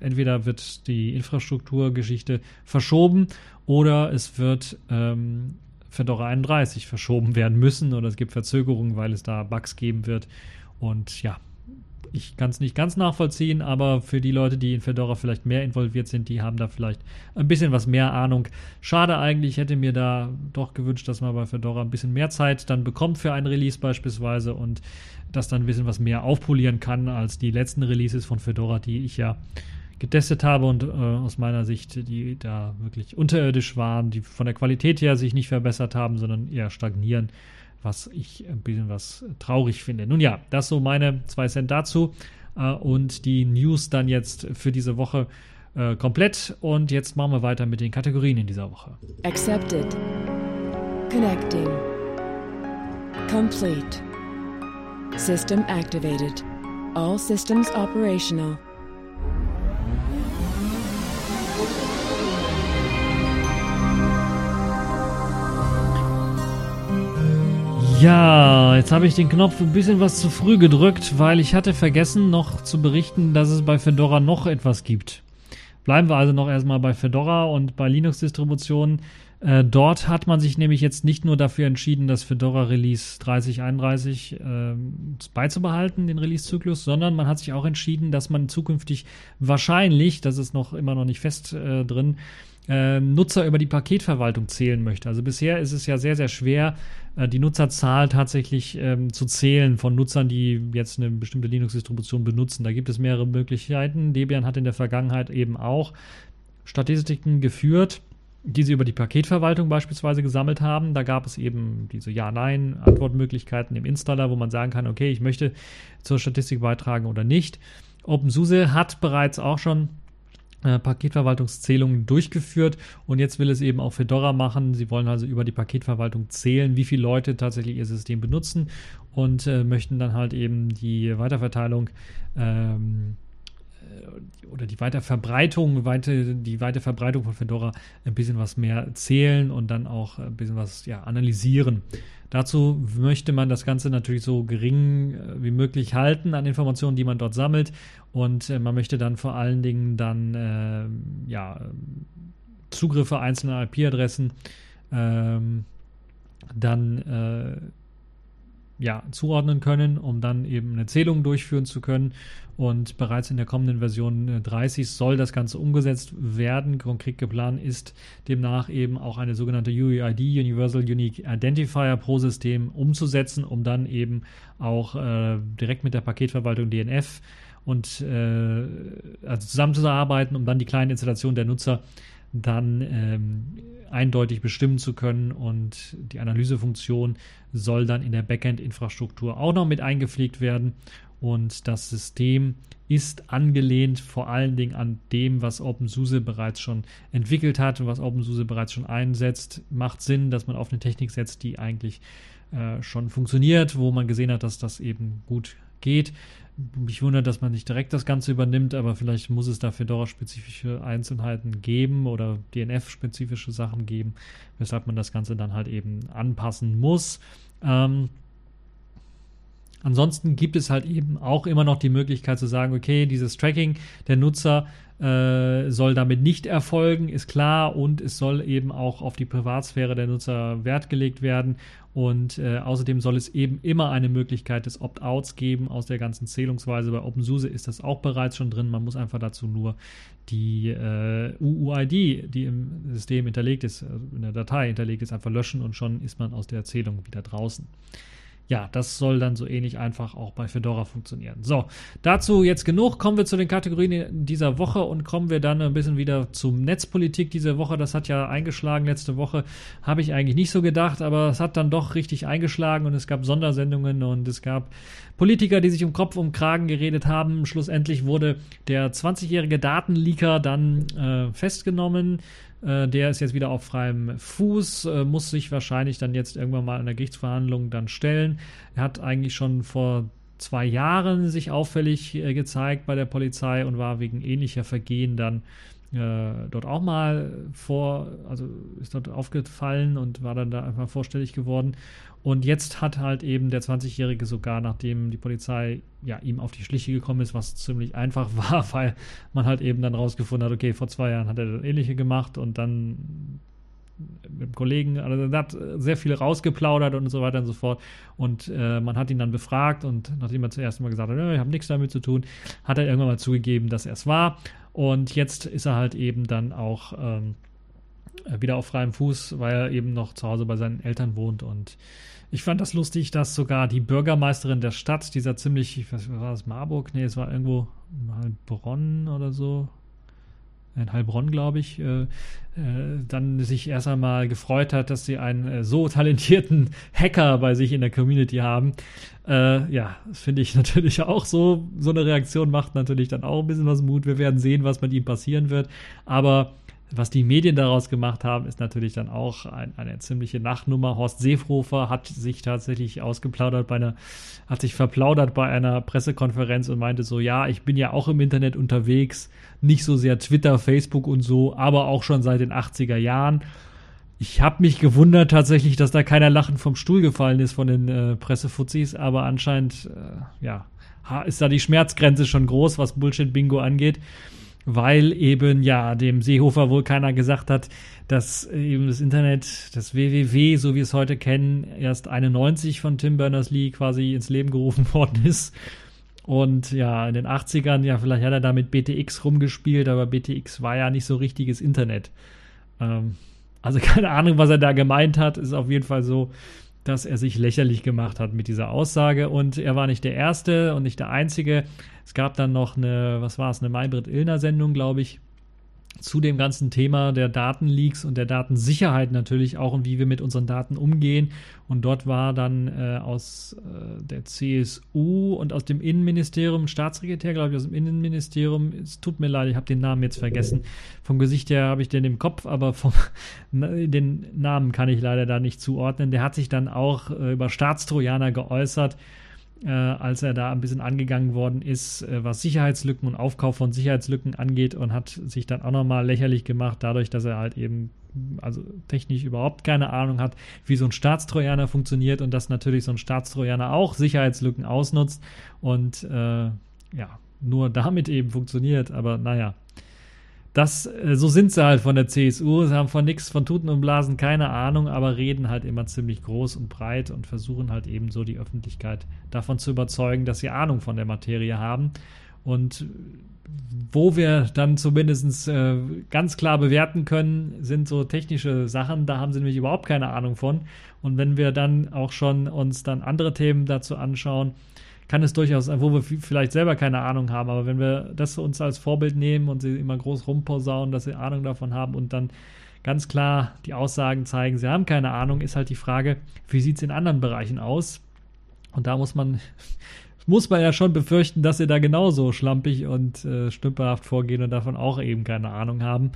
entweder wird die Infrastrukturgeschichte verschoben oder es wird ähm, Fedora einunddreißig verschoben werden müssen, oder es gibt Verzögerungen, weil es da Bugs geben wird. Und ja, ich kann es nicht ganz nachvollziehen, aber für die Leute, die in Fedora vielleicht mehr involviert sind, die haben da vielleicht ein bisschen was mehr Ahnung. Schade eigentlich, ich hätte mir da doch gewünscht, dass man bei Fedora ein bisschen mehr Zeit dann bekommt für ein Release beispielsweise und das dann ein bisschen was mehr aufpolieren kann als die letzten Releases von Fedora, die ich ja getestet habe und äh, aus meiner Sicht, die da wirklich unterirdisch waren, die von der Qualität her sich nicht verbessert haben, sondern eher stagnieren, was ich ein bisschen was traurig finde. Nun ja, das so meine zwei Cent dazu äh, und die News dann jetzt für diese Woche äh, komplett. Und jetzt machen wir weiter mit den Kategorien in dieser Woche. Accepted. Connecting. Complete. System activated. All systems operational. Ja, jetzt habe ich den Knopf ein bisschen was zu früh gedrückt, weil ich hatte vergessen, noch zu berichten, dass es bei Fedora noch etwas gibt. Bleiben wir also noch erstmal bei Fedora und bei Linux-Distributionen. Äh, dort hat man sich nämlich jetzt nicht nur dafür entschieden, das Fedora Release dreißig einunddreißig äh, beizubehalten, den Release-Zyklus, sondern man hat sich auch entschieden, dass man zukünftig wahrscheinlich, das ist noch immer noch nicht fest äh, drin, äh, Nutzer über die Paketverwaltung zählen möchte. Also bisher ist es ja sehr, sehr schwer, äh, die Nutzerzahl tatsächlich ähm, zu zählen von Nutzern, die jetzt eine bestimmte Linux-Distribution benutzen. Da gibt es mehrere Möglichkeiten. Debian hat in der Vergangenheit eben auch Statistiken geführt, die sie über die Paketverwaltung beispielsweise gesammelt haben. Da gab es eben diese Ja-Nein-Antwortmöglichkeiten im Installer, wo man sagen kann, okay, ich möchte zur Statistik beitragen oder nicht. OpenSUSE hat bereits auch schon äh, Paketverwaltungszählungen durchgeführt und jetzt will es eben auch Fedora machen. Sie wollen also über die Paketverwaltung zählen, wie viele Leute tatsächlich ihr System benutzen und äh, möchten dann halt eben die Weiterverteilung ähm, oder die Weiterverbreitung, weite, die Weiterverbreitung von Fedora ein bisschen was mehr zählen und dann auch ein bisschen was ja, analysieren. Dazu möchte man das Ganze natürlich so gering wie möglich halten an Informationen, die man dort sammelt, und äh, man möchte dann vor allen Dingen dann äh, ja, Zugriffe einzelner I P-Adressen äh, dann äh, ja, zuordnen können, um dann eben eine Zählung durchführen zu können. Und bereits in der kommenden Version dreißig soll das Ganze umgesetzt werden. Konkret geplant ist demnach eben auch eine sogenannte U U I D, Universal Unique Identifier, pro System umzusetzen, um dann eben auch äh, direkt mit der Paketverwaltung D N F und äh, also zusammenzuarbeiten, um dann die kleinen Installationen der Nutzer dann ähm, eindeutig bestimmen zu können, und die Analysefunktion soll dann in der Backend-Infrastruktur auch noch mit eingepflegt werden, und das System ist angelehnt vor allen Dingen an dem, was OpenSUSE bereits schon entwickelt hat und was OpenSUSE bereits schon einsetzt. Macht Sinn, dass man auf eine Technik setzt, die eigentlich äh, schon funktioniert, wo man gesehen hat, dass das eben gut geht. Mich wundert, dass man nicht direkt das Ganze übernimmt, aber vielleicht muss es da Fedora-spezifische Einzelheiten geben oder D N F-spezifische Sachen geben, weshalb man das Ganze dann halt eben anpassen muss. Ähm, ansonsten gibt es halt eben auch immer noch die Möglichkeit zu sagen, okay, dieses Tracking der Nutzer äh, soll damit nicht erfolgen, ist klar, und es soll eben auch auf die Privatsphäre der Nutzer Wert gelegt werden. Und äh, außerdem soll es eben immer eine Möglichkeit des Opt-outs geben aus der ganzen Zählungsweise. Bei OpenSUSE ist das auch bereits schon drin. Man muss einfach dazu nur die äh, U U I D, die im System hinterlegt ist, also in der Datei hinterlegt ist, einfach löschen, und schon ist man aus der Zählung wieder draußen. Ja, das soll dann so ähnlich einfach auch bei Fedora funktionieren. So, dazu jetzt genug. Kommen wir zu den Kategorien dieser Woche und kommen wir dann ein bisschen wieder zum Netzpolitik diese Woche. Das hat ja eingeschlagen. Letzte Woche habe ich eigentlich nicht so gedacht, aber es hat dann doch richtig eingeschlagen, und es gab Sondersendungen und es gab Politiker, die sich um Kopf und Kragen geredet haben. Schlussendlich wurde der zwanzigjährige Datenleaker dann äh, festgenommen. Der ist jetzt wieder auf freiem Fuß, muss sich wahrscheinlich dann jetzt irgendwann mal in der Gerichtsverhandlung dann stellen. Er hat eigentlich schon vor zwei Jahren sich auffällig gezeigt bei der Polizei und war wegen ähnlicher Vergehen dann äh, dort auch mal vor, also ist dort aufgefallen und war dann da einfach vorstellig geworden. Und jetzt hat halt eben der zwanzigjährige sogar, nachdem die Polizei ja ihm auf die Schliche gekommen ist, was ziemlich einfach war, weil man halt eben dann rausgefunden hat, okay, vor zwei Jahren hat er das Ähnliche gemacht und dann mit dem Kollegen, also er hat sehr viel rausgeplaudert und so weiter und so fort. Und äh, man hat ihn dann befragt, und nachdem er zuerst mal gesagt hat, ich habe nichts damit zu tun, hat er irgendwann mal zugegeben, dass er es war. Und jetzt ist er halt eben dann auch ähm, wieder auf freiem Fuß, weil er eben noch zu Hause bei seinen Eltern wohnt. Und ich fand das lustig, dass sogar die Bürgermeisterin der Stadt, dieser ziemlich, ich weiß, war das Marburg? Nee, es war irgendwo Heilbronn oder so. in Heilbronn, glaube ich, äh, äh, dann sich erst einmal gefreut hat, dass sie einen äh, so talentierten Hacker bei sich in der Community haben. Äh, ja, finde ich natürlich auch so. So eine Reaktion macht natürlich dann auch ein bisschen was Mut. Wir werden sehen, was mit ihm passieren wird. Aber was die Medien daraus gemacht haben, ist natürlich dann auch ein, eine ziemliche Nachtnummer. Horst Seefrofer hat sich tatsächlich ausgeplaudert bei einer, hat sich verplaudert bei einer Pressekonferenz und meinte so, ja, ich bin ja auch im Internet unterwegs, nicht so sehr Twitter, Facebook und so, aber auch schon seit den achtziger Jahren. Ich habe mich gewundert tatsächlich, dass da keiner lachend vom Stuhl gefallen ist von den äh, Pressefuzis, aber anscheinend, äh, ja, ist da die Schmerzgrenze schon groß, was Bullshit-Bingo angeht. Weil eben, ja, dem Seehofer wohl keiner gesagt hat, dass eben das Internet, das W W W, so wie wir es heute kennen, erst einundneunzig von Tim Berners-Lee quasi ins Leben gerufen worden ist. Und ja, in den achtzigern, ja, vielleicht hat er da mit B T X rumgespielt, aber B T X war ja nicht so richtiges Internet. Ähm, also keine Ahnung, was er da gemeint hat. Ist auf jeden Fall so, dass er sich lächerlich gemacht hat mit dieser Aussage. Und er war nicht der Erste und nicht der Einzige. Es gab dann noch eine, was war es, eine Maybrit-Illner-Sendung, glaube ich, zu dem ganzen Thema der Datenleaks und der Datensicherheit natürlich auch und wie wir mit unseren Daten umgehen. Und dort war dann äh, aus äh, der C S U und aus dem Innenministerium, Staatssekretär, glaube ich, aus dem Innenministerium, es tut mir leid, ich habe den Namen jetzt vergessen. Vom Gesicht her habe ich den im Kopf, aber vom, den Namen kann ich leider da nicht zuordnen. Der hat sich dann auch äh, über Staatstrojaner geäußert, Äh, als er da ein bisschen angegangen worden ist, äh, was Sicherheitslücken und Aufkauf von Sicherheitslücken angeht und hat sich dann auch nochmal lächerlich gemacht, dadurch, dass er halt eben also technisch überhaupt keine Ahnung hat, wie so ein Staatstrojaner funktioniert und dass natürlich so ein Staatstrojaner auch Sicherheitslücken ausnutzt und äh, ja, nur damit eben funktioniert, aber naja. Das, äh, so sind sie halt von der C S U, sie haben von nichts, von Tuten und Blasen keine Ahnung, aber reden halt immer ziemlich groß und breit und versuchen halt eben so die Öffentlichkeit davon zu überzeugen, dass sie Ahnung von der Materie haben. Und wo wir dann zumindest äh, ganz klar bewerten können, sind so technische Sachen, da haben sie nämlich überhaupt keine Ahnung von. Und wenn wir dann auch schon uns dann andere Themen dazu anschauen, kann es durchaus sein, wo wir vielleicht selber keine Ahnung haben, aber wenn wir das uns als Vorbild nehmen und sie immer groß rumposaunen, dass sie Ahnung davon haben und dann ganz klar die Aussagen zeigen, sie haben keine Ahnung, ist halt die Frage, wie sieht es in anderen Bereichen aus? Und da muss man, muss man ja schon befürchten, dass sie da genauso schlampig und äh, stümperhaft vorgehen und davon auch eben keine Ahnung haben.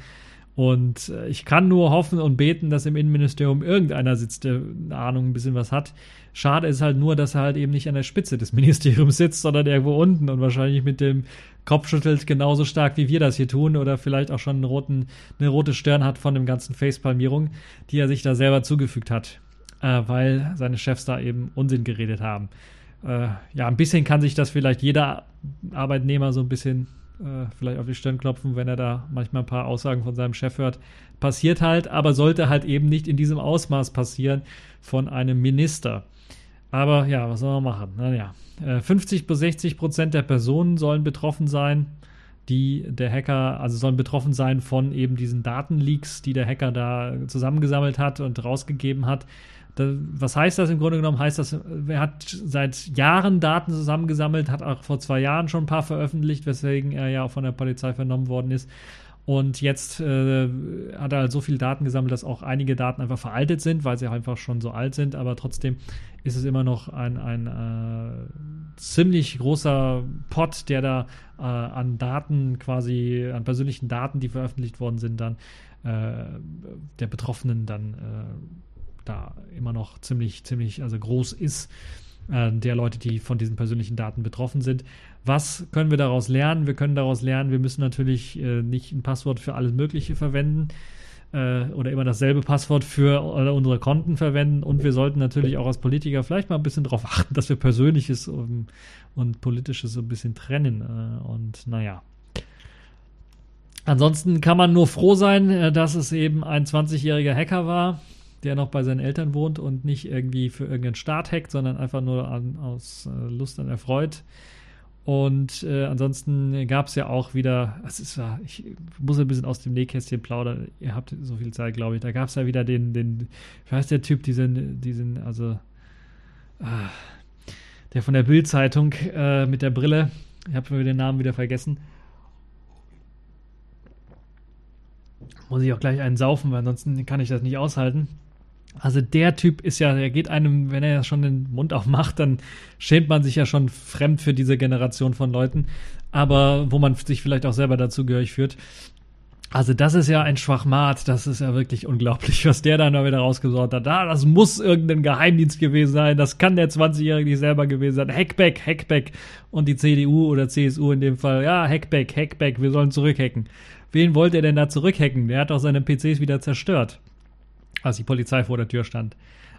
Und äh, ich kann nur hoffen und beten, dass im Innenministerium irgendeiner sitzt, der eine Ahnung, ein bisschen was hat. Schade ist halt nur, dass er halt eben nicht an der Spitze des Ministeriums sitzt, sondern irgendwo unten und wahrscheinlich mit dem Kopf schüttelt genauso stark, wie wir das hier tun oder vielleicht auch schon einen roten, eine rote Stirn hat von dem ganzen Facepalmierung, die er sich da selber zugefügt hat, äh, weil seine Chefs da eben Unsinn geredet haben. Äh, ja, ein bisschen kann sich das vielleicht jeder Arbeitnehmer so ein bisschen vielleicht auf die Stirn klopfen, wenn er da manchmal ein paar Aussagen von seinem Chef hört. Passiert halt, aber sollte halt eben nicht in diesem Ausmaß passieren von einem Minister. Aber ja, was soll man machen? Naja, fünfzig bis sechzig Prozent der Personen sollen betroffen sein, die der Hacker, also sollen betroffen sein von eben diesen Datenleaks, die der Hacker da zusammengesammelt hat und rausgegeben hat. Was heißt das im Grunde genommen? Heißt das, er hat seit Jahren Daten zusammengesammelt, hat auch vor zwei Jahren schon ein paar veröffentlicht, weswegen er ja auch von der Polizei vernommen worden ist. Und jetzt äh, hat er halt so viel Daten gesammelt, dass auch einige Daten einfach veraltet sind, weil sie einfach schon so alt sind. Aber trotzdem ist es immer noch ein, ein äh, ziemlich großer Pot, der da äh, an Daten quasi, an persönlichen Daten, die veröffentlicht worden sind, dann äh, der Betroffenen dann äh, da immer noch ziemlich, ziemlich also groß ist, äh, der Leute, die von diesen persönlichen Daten betroffen sind. Was können wir daraus lernen? Wir können daraus lernen, wir müssen natürlich äh, nicht ein Passwort für alles Mögliche verwenden äh, oder immer dasselbe Passwort für unsere Konten verwenden und wir sollten natürlich auch als Politiker vielleicht mal ein bisschen darauf achten, dass wir Persönliches und, und Politisches so ein bisschen trennen äh, und naja. Ansonsten kann man nur froh sein, äh, dass es eben ein zwanzigjähriger Hacker war, der noch bei seinen Eltern wohnt und nicht irgendwie für irgendeinen Staat hackt, sondern einfach nur an, aus äh, Lust und erfreut. Und äh, ansonsten gab es ja auch wieder, es ist, ich muss ein bisschen aus dem Nähkästchen plaudern, ihr habt so viel Zeit, glaube ich, da gab es ja wieder den, den, wie heißt der Typ, diesen, diesen also, äh, der von der Bild-Zeitung äh, mit der Brille, ich habe mir den Namen wieder vergessen. Muss ich auch gleich einen saufen, weil ansonsten kann ich das nicht aushalten. Also der Typ ist ja, der geht einem, wenn er schon den Mund aufmacht, dann schämt man sich ja schon fremd für diese Generation von Leuten, aber wo man sich vielleicht auch selber dazugehörig fühlt. Also das ist ja ein Schwachmat, das ist ja wirklich unglaublich, was der da noch wieder rausgesorgt hat. Ah, das muss irgendein Geheimdienst gewesen sein, das kann der zwanzigjährige nicht selber gewesen sein. Hackback, Hackback. Und die C D U oder C S U in dem Fall, ja, Hackback, Hackback, wir sollen zurückhacken. Wen wollte er denn da zurückhacken? Der hat auch seine P Cs wieder zerstört, als die Polizei vor der Tür stand.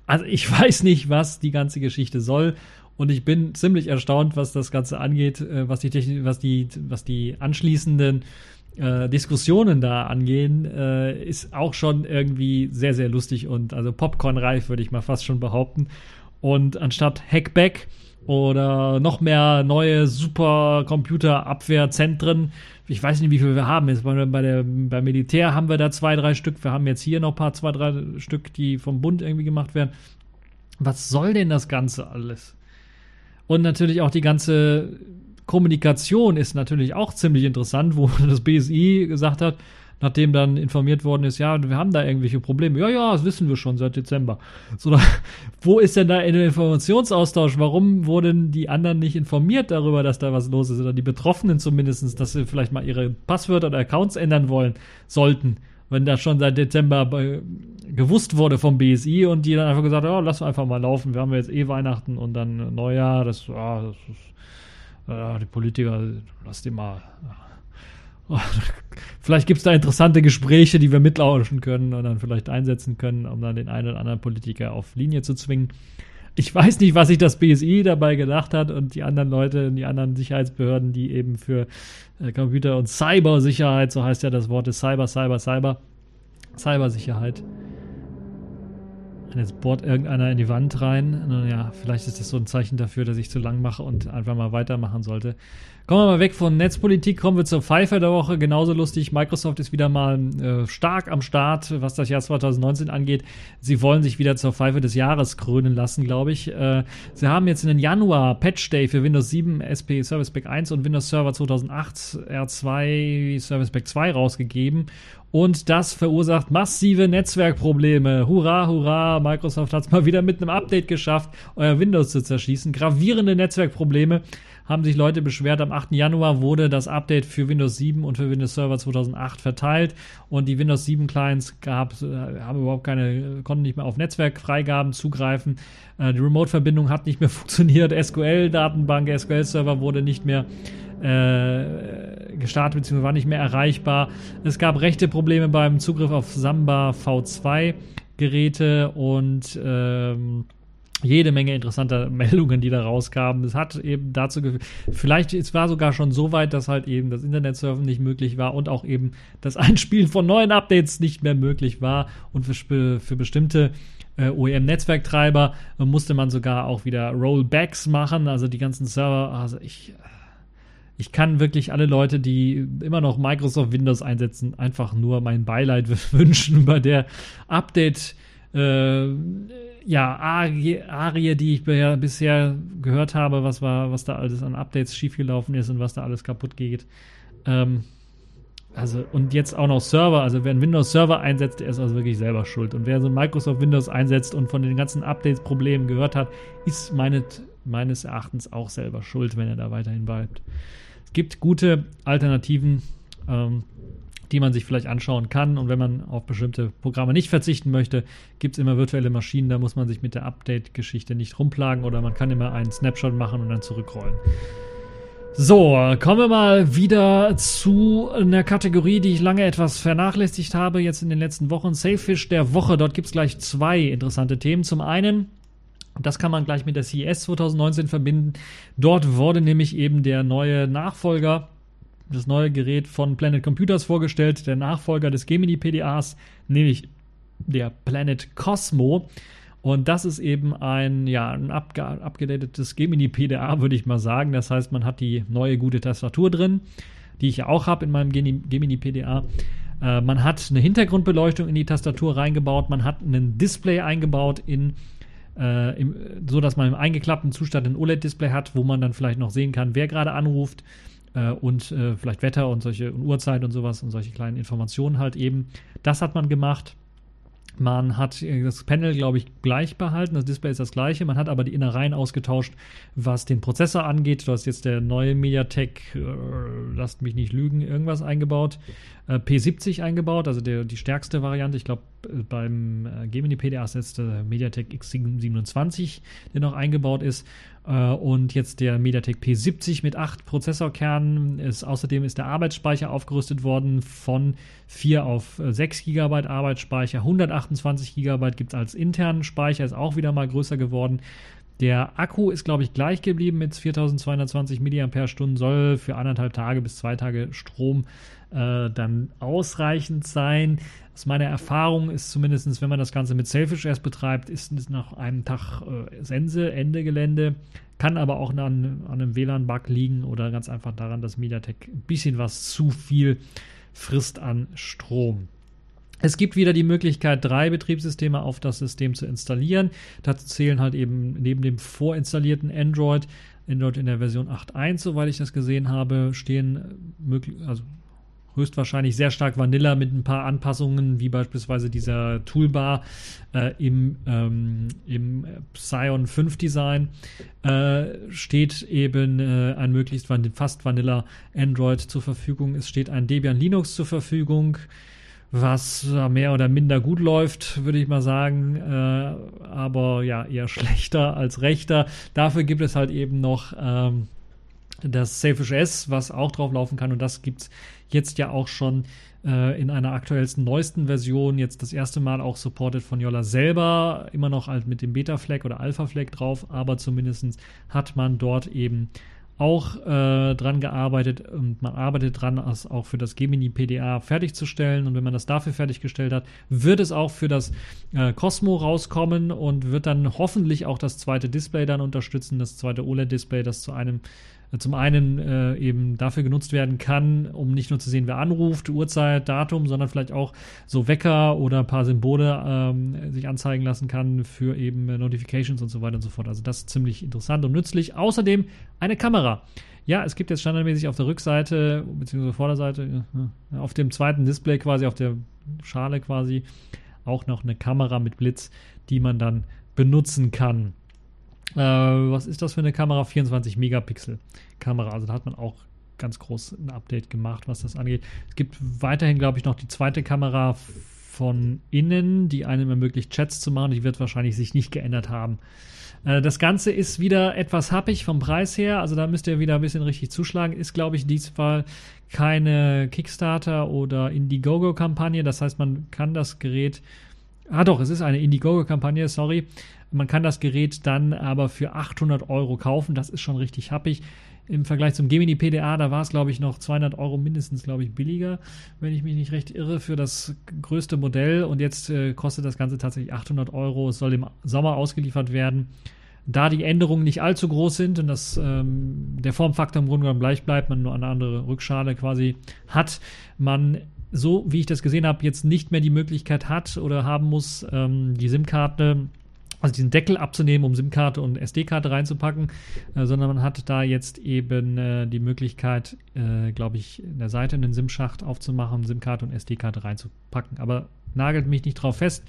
Also ich weiß nicht, was die ganze Geschichte soll. Und ich bin ziemlich erstaunt, was das Ganze angeht, was die Technik, was die, was die anschließenden Äh, Diskussionen da angehen, äh, ist auch schon irgendwie sehr, sehr lustig und also popcornreif, würde ich mal fast schon behaupten. Und anstatt Hackback oder noch mehr neue Supercomputerabwehrzentren, ich weiß nicht, wie viel wir haben. Jetzt bei, bei der, beim Militär haben wir da zwei, drei Stück. Wir haben jetzt hier noch ein paar, zwei, drei Stück, die vom Bund irgendwie gemacht werden. Was soll denn das Ganze alles? Und natürlich auch die ganze Kommunikation ist natürlich auch ziemlich interessant, wo das B S I gesagt hat, nachdem dann informiert worden ist, ja, wir haben da irgendwelche Probleme. Ja, ja, das wissen wir schon seit Dezember. So, wo ist denn da der Informationsaustausch? Warum wurden die anderen nicht informiert darüber, dass da was los ist? Oder die Betroffenen zumindest, dass sie vielleicht mal ihre Passwörter oder Accounts ändern wollen, sollten, wenn das schon seit Dezember bei, gewusst wurde vom B S I und die dann einfach gesagt haben, oh, lass einfach mal laufen, wir haben jetzt eh Weihnachten und dann Neujahr, das, oh, das ist die Politiker, lass die mal. Vielleicht gibt es da interessante Gespräche, die wir mitlauschen können und dann vielleicht einsetzen können, um dann den einen oder anderen Politiker auf Linie zu zwingen. Ich weiß nicht, was sich das B S I dabei gedacht hat und die anderen Leute, die anderen Sicherheitsbehörden, die eben für äh, Computer- und Cybersicherheit, so heißt ja das Wort, ist Cyber, Cyber, Cyber, Cybersicherheit. Jetzt bohrt irgendeiner in die Wand rein. Nun ja, vielleicht ist das so ein Zeichen dafür, dass ich zu lang mache und einfach mal weitermachen sollte. Kommen wir mal weg von Netzpolitik, kommen wir zur Pfeife der Woche. Genauso lustig, Microsoft ist wieder mal äh, stark am Start, was das Jahr zwanzig neunzehn angeht. Sie wollen sich wieder zur Pfeife des Jahres krönen lassen, glaube ich. Äh, sie haben jetzt in den Januar Patch Day für Windows sieben, S P Service Pack eins und Windows Server zweitausendacht R zwei Service Pack zwei rausgegeben. Und das verursacht massive Netzwerkprobleme. Hurra, hurra, Microsoft hat es mal wieder mit einem Update geschafft, euer Windows zu zerschießen. Gravierende Netzwerkprobleme haben sich Leute beschwert. Am achten Januar wurde das Update für Windows sieben und für Windows Server zweitausendacht verteilt. Und die Windows sieben Clients gab, haben überhaupt keine, konnten nicht mehr auf Netzwerkfreigaben zugreifen. Die Remote-Verbindung hat nicht mehr funktioniert. S Q L-Datenbank, S Q L-Server wurde nicht mehr Äh, gestartet bzw. war nicht mehr erreichbar. Es gab rechte Probleme beim Zugriff auf Samba V zwei Geräte und ähm, jede Menge interessanter Meldungen, die da rauskamen. Es hat eben dazu geführt, vielleicht es war sogar schon so weit, dass halt eben das Internetsurfen nicht möglich war und auch eben das Einspielen von neuen Updates nicht mehr möglich war und für, für bestimmte O E M-Netzwerktreiber musste man sogar auch wieder Rollbacks machen, also die ganzen Server, also ich Ich kann wirklich alle Leute, die immer noch Microsoft Windows einsetzen, einfach nur mein Beileid wünschen bei der Update, äh, ja, Arie, die ich bisher gehört habe, was war, was da alles an Updates schiefgelaufen ist und was da alles kaputt geht. Ähm, also, und jetzt auch noch Server. Also, wer einen Windows Server einsetzt, der ist also wirklich selber schuld. Und wer so ein Microsoft Windows einsetzt und von den ganzen Updates-Problemen gehört hat, ist meinet, meines Erachtens auch selber schuld, wenn er da weiterhin bleibt. Gibt gute Alternativen, ähm, die man sich vielleicht anschauen kann. Und wenn man auf bestimmte Programme nicht verzichten möchte, gibt es immer virtuelle Maschinen. Da muss man sich mit der Update-Geschichte nicht rumplagen oder man kann immer einen Snapshot machen und dann zurückrollen. So, kommen wir mal wieder zu einer Kategorie, die ich lange etwas vernachlässigt habe, jetzt in den letzten Wochen. Sailfish der Woche. Dort gibt es gleich zwei interessante Themen. Zum einen, das kann man gleich mit der C E S zwanzig neunzehn verbinden. Dort wurde nämlich eben der neue Nachfolger, das neue Gerät von Planet Computers vorgestellt, der Nachfolger des Gemini P D As, nämlich der Planet Cosmo. Und das ist eben ein, ja, ein abgedatetes Gemini P D A, würde ich mal sagen. Das heißt, man hat die neue gute Tastatur drin, die ich ja auch habe in meinem Gemini P D A. Äh, man hat eine Hintergrundbeleuchtung in die Tastatur reingebaut. Man hat ein Display eingebaut in Äh, im, so dass man im eingeklappten Zustand ein O L E D-Display hat, wo man dann vielleicht noch sehen kann, wer gerade anruft äh, und äh, vielleicht Wetter und solche und Uhrzeit und sowas und solche kleinen Informationen halt eben. Das hat man gemacht. Man hat das Panel, glaube ich, gleich behalten. Das Display ist das gleiche. Man hat aber die Innereien ausgetauscht, was den Prozessor angeht. Da ist jetzt der neue Mediatek, äh, lasst mich nicht lügen, irgendwas eingebaut. Äh, P siebzig eingebaut, also der, die stärkste Variante. Ich glaube, beim äh, Gemini P D A ist jetzt der Mediatek X siebenundzwanzig, der noch eingebaut ist. Äh, und jetzt der Mediatek P siebzig mit acht Prozessorkernen. Ist, außerdem ist der Arbeitsspeicher aufgerüstet worden von vier auf äh, sechs Gigabyte Arbeitsspeicher. hundertachtundzwanzig Gigabyte gibt es als internen Speicher, ist auch wieder mal größer geworden. Der Akku ist, glaube ich, gleich geblieben mit viertausendzweihundertzwanzig Milliampere-Stunden, soll für anderthalb Tage bis zwei Tage Strom äh, dann ausreichend sein. Aus meiner Erfahrung ist zumindest, wenn man das Ganze mit Sailfish O S betreibt, ist es nach einem Tag äh, Sense, Ende Gelände. Kann aber auch an, an einem W L A N-Bug liegen oder ganz einfach daran, dass Mediatek ein bisschen was zu viel frisst an Strom. Es gibt wieder die Möglichkeit, drei Betriebssysteme auf das System zu installieren. Dazu zählen halt eben neben dem vorinstallierten Android, Android in der Version acht Punkt eins, soweit ich das gesehen habe, stehen möglich, also höchstwahrscheinlich sehr stark Vanilla mit ein paar Anpassungen, wie beispielsweise dieser Toolbar äh, im, ähm, im Psion fünf Design, äh, steht eben äh, ein möglichst van- fast Vanilla Android zur Verfügung. Es steht ein Debian Linux zur Verfügung, was mehr oder minder gut läuft, würde ich mal sagen, äh, aber ja, eher schlechter als rechter. Dafür gibt es halt eben noch ähm, das Sailfish O S, was auch drauf laufen kann, und das gibt es jetzt ja auch schon äh, in einer aktuellsten, neuesten Version, jetzt das erste Mal auch supported von Yola selber, immer noch halt mit dem Beta-Flag oder Alpha-Flag drauf, aber zumindest hat man dort eben auch äh, dran gearbeitet, und man arbeitet dran, es auch für das Gemini P D A fertigzustellen, und wenn man das dafür fertiggestellt hat, wird es auch für das äh, Cosmo rauskommen und wird dann hoffentlich auch das zweite Display dann unterstützen, das zweite O L E D-Display, das zu einem äh, zum einen äh, eben dafür genutzt werden kann, um nicht nur zu sehen, wer anruft, Uhrzeit, Datum, sondern vielleicht auch so Wecker oder ein paar Symbole ähm, sich anzeigen lassen kann für eben äh, Notifications und so weiter und so fort. Also das ist ziemlich interessant und nützlich. Außerdem eine Kamera. Ja, es gibt jetzt standardmäßig auf der Rückseite bzw. Vorderseite, auf dem zweiten Display quasi, auf der Schale quasi, auch noch eine Kamera mit Blitz, die man dann benutzen kann. Äh, was ist das für eine Kamera? vierundzwanzig Megapixel Kamera. Also da hat man auch ganz groß ein Update gemacht, was das angeht. Es gibt weiterhin, glaube ich, noch die zweite Kamera von innen, die einem ermöglicht, Chats zu machen. Die wird wahrscheinlich sich nicht geändert haben. Das Ganze ist wieder etwas happig vom Preis her, also da müsst ihr wieder ein bisschen richtig zuschlagen. Ist, glaube ich, diesmal keine Kickstarter- oder Indiegogo-Kampagne, das heißt, man kann das Gerät, ah doch, es ist eine Indiegogo-Kampagne, sorry, man kann das Gerät dann aber für achthundert Euro kaufen, das ist schon richtig happig. Im Vergleich zum Gemini P D A, da war es, glaube ich, noch zweihundert Euro mindestens, glaube ich, billiger, wenn ich mich nicht recht irre, für das größte Modell. Und jetzt äh, kostet das Ganze tatsächlich achthundert Euro. Es soll im Sommer ausgeliefert werden. Da die Änderungen nicht allzu groß sind und das, ähm, der Formfaktor im Grunde genommen gleich bleibt, man nur eine andere Rückschale quasi hat, man, so wie ich das gesehen habe, jetzt nicht mehr die Möglichkeit hat oder haben muss, ähm, die SIM-Karte, also diesen Deckel abzunehmen, um SIM-Karte und S D-Karte reinzupacken, äh, sondern man hat da jetzt eben äh, die Möglichkeit, äh, glaube ich, in der Seite einen SIM-Schacht aufzumachen, SIM-Karte und S D-Karte reinzupacken. Aber nagelt mich nicht drauf fest.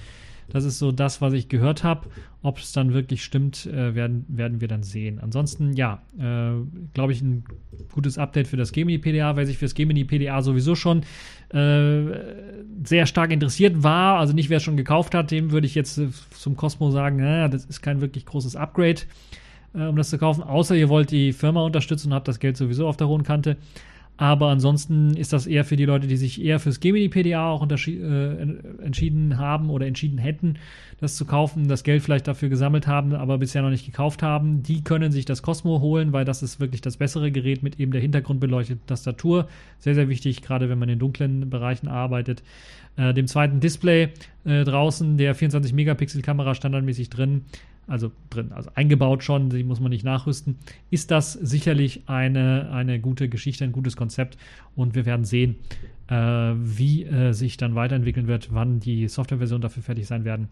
Das ist so das, was ich gehört habe. Ob es dann wirklich stimmt, äh, werden, werden wir dann sehen. Ansonsten, ja, äh, glaube ich, ein gutes Update für das Gemini P D A, weil sich für das Gemini P D A sowieso schon äh, sehr stark interessiert war. Also nicht, wer es schon gekauft hat, dem würde ich jetzt äh, zum Cosmo sagen, naja, das ist kein wirklich großes Upgrade, äh, um das zu kaufen. Außer ihr wollt die Firma unterstützen und habt das Geld sowieso auf der hohen Kante. Aber ansonsten ist das eher für die Leute, die sich eher fürs Gemini P D A auch unterschi- äh, entschieden haben oder entschieden hätten, das zu kaufen, das Geld vielleicht dafür gesammelt haben, aber bisher noch nicht gekauft haben. Die können sich das Cosmo holen, weil das ist wirklich das bessere Gerät mit eben der hintergrundbeleuchteten Tastatur. Sehr, sehr wichtig, gerade wenn man in dunklen Bereichen arbeitet. Äh, dem zweiten Display äh, draußen, der vierundzwanzig Megapixel Kamera standardmäßig drin, also drin, also eingebaut schon, die muss man nicht nachrüsten, ist das sicherlich eine, eine gute Geschichte, ein gutes Konzept, und wir werden sehen, äh, wie äh, sich dann weiterentwickeln wird, wann die Softwareversionen dafür fertig sein werden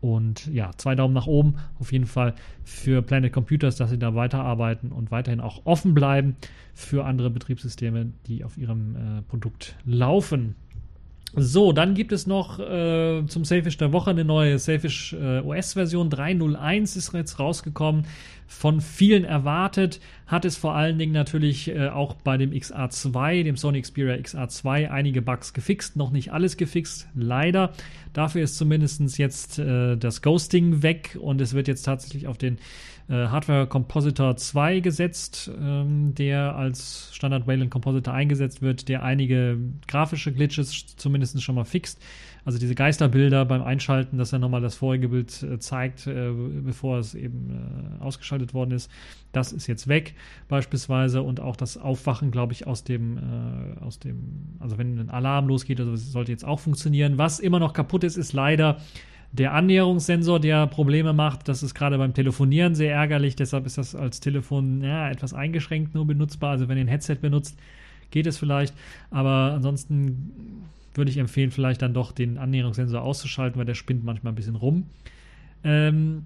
Und ja, zwei Daumen nach oben auf jeden Fall für Planet Computers, dass sie da weiterarbeiten und weiterhin auch offen bleiben für andere Betriebssysteme, die auf ihrem äh, Produkt laufen. So, dann gibt es noch äh, zum Sailfish der Woche eine neue Sailfish äh, O S-Version drei Punkt null eins ist jetzt rausgekommen, von vielen erwartet, hat es vor allen Dingen natürlich äh, auch bei dem X R zwei, dem Sony Xperia X R zwei, einige Bugs gefixt, noch nicht alles gefixt, leider. Dafür ist zumindest jetzt äh, das Ghosting weg und es wird jetzt tatsächlich auf den Hardware Compositor zwei gesetzt, ähm, der als Standard Wayland Compositor eingesetzt wird, der einige grafische Glitches zumindest schon mal fixt. Also diese Geisterbilder beim Einschalten, dass er nochmal das vorige Bild äh, zeigt, äh, bevor es eben äh, ausgeschaltet worden ist. Das ist jetzt weg beispielsweise und auch das Aufwachen, glaube ich, aus dem, äh, aus dem, also wenn ein Alarm losgeht, also das sollte jetzt auch funktionieren. Was immer noch kaputt ist, ist leider der Annäherungssensor, der Probleme macht. Das ist gerade beim Telefonieren sehr ärgerlich. Deshalb ist das als Telefon ja, etwas eingeschränkt nur benutzbar. Also wenn ihr ein Headset benutzt, geht es vielleicht. Aber ansonsten würde ich empfehlen, vielleicht dann doch den Annäherungssensor auszuschalten, weil der spinnt manchmal ein bisschen rum. Ähm,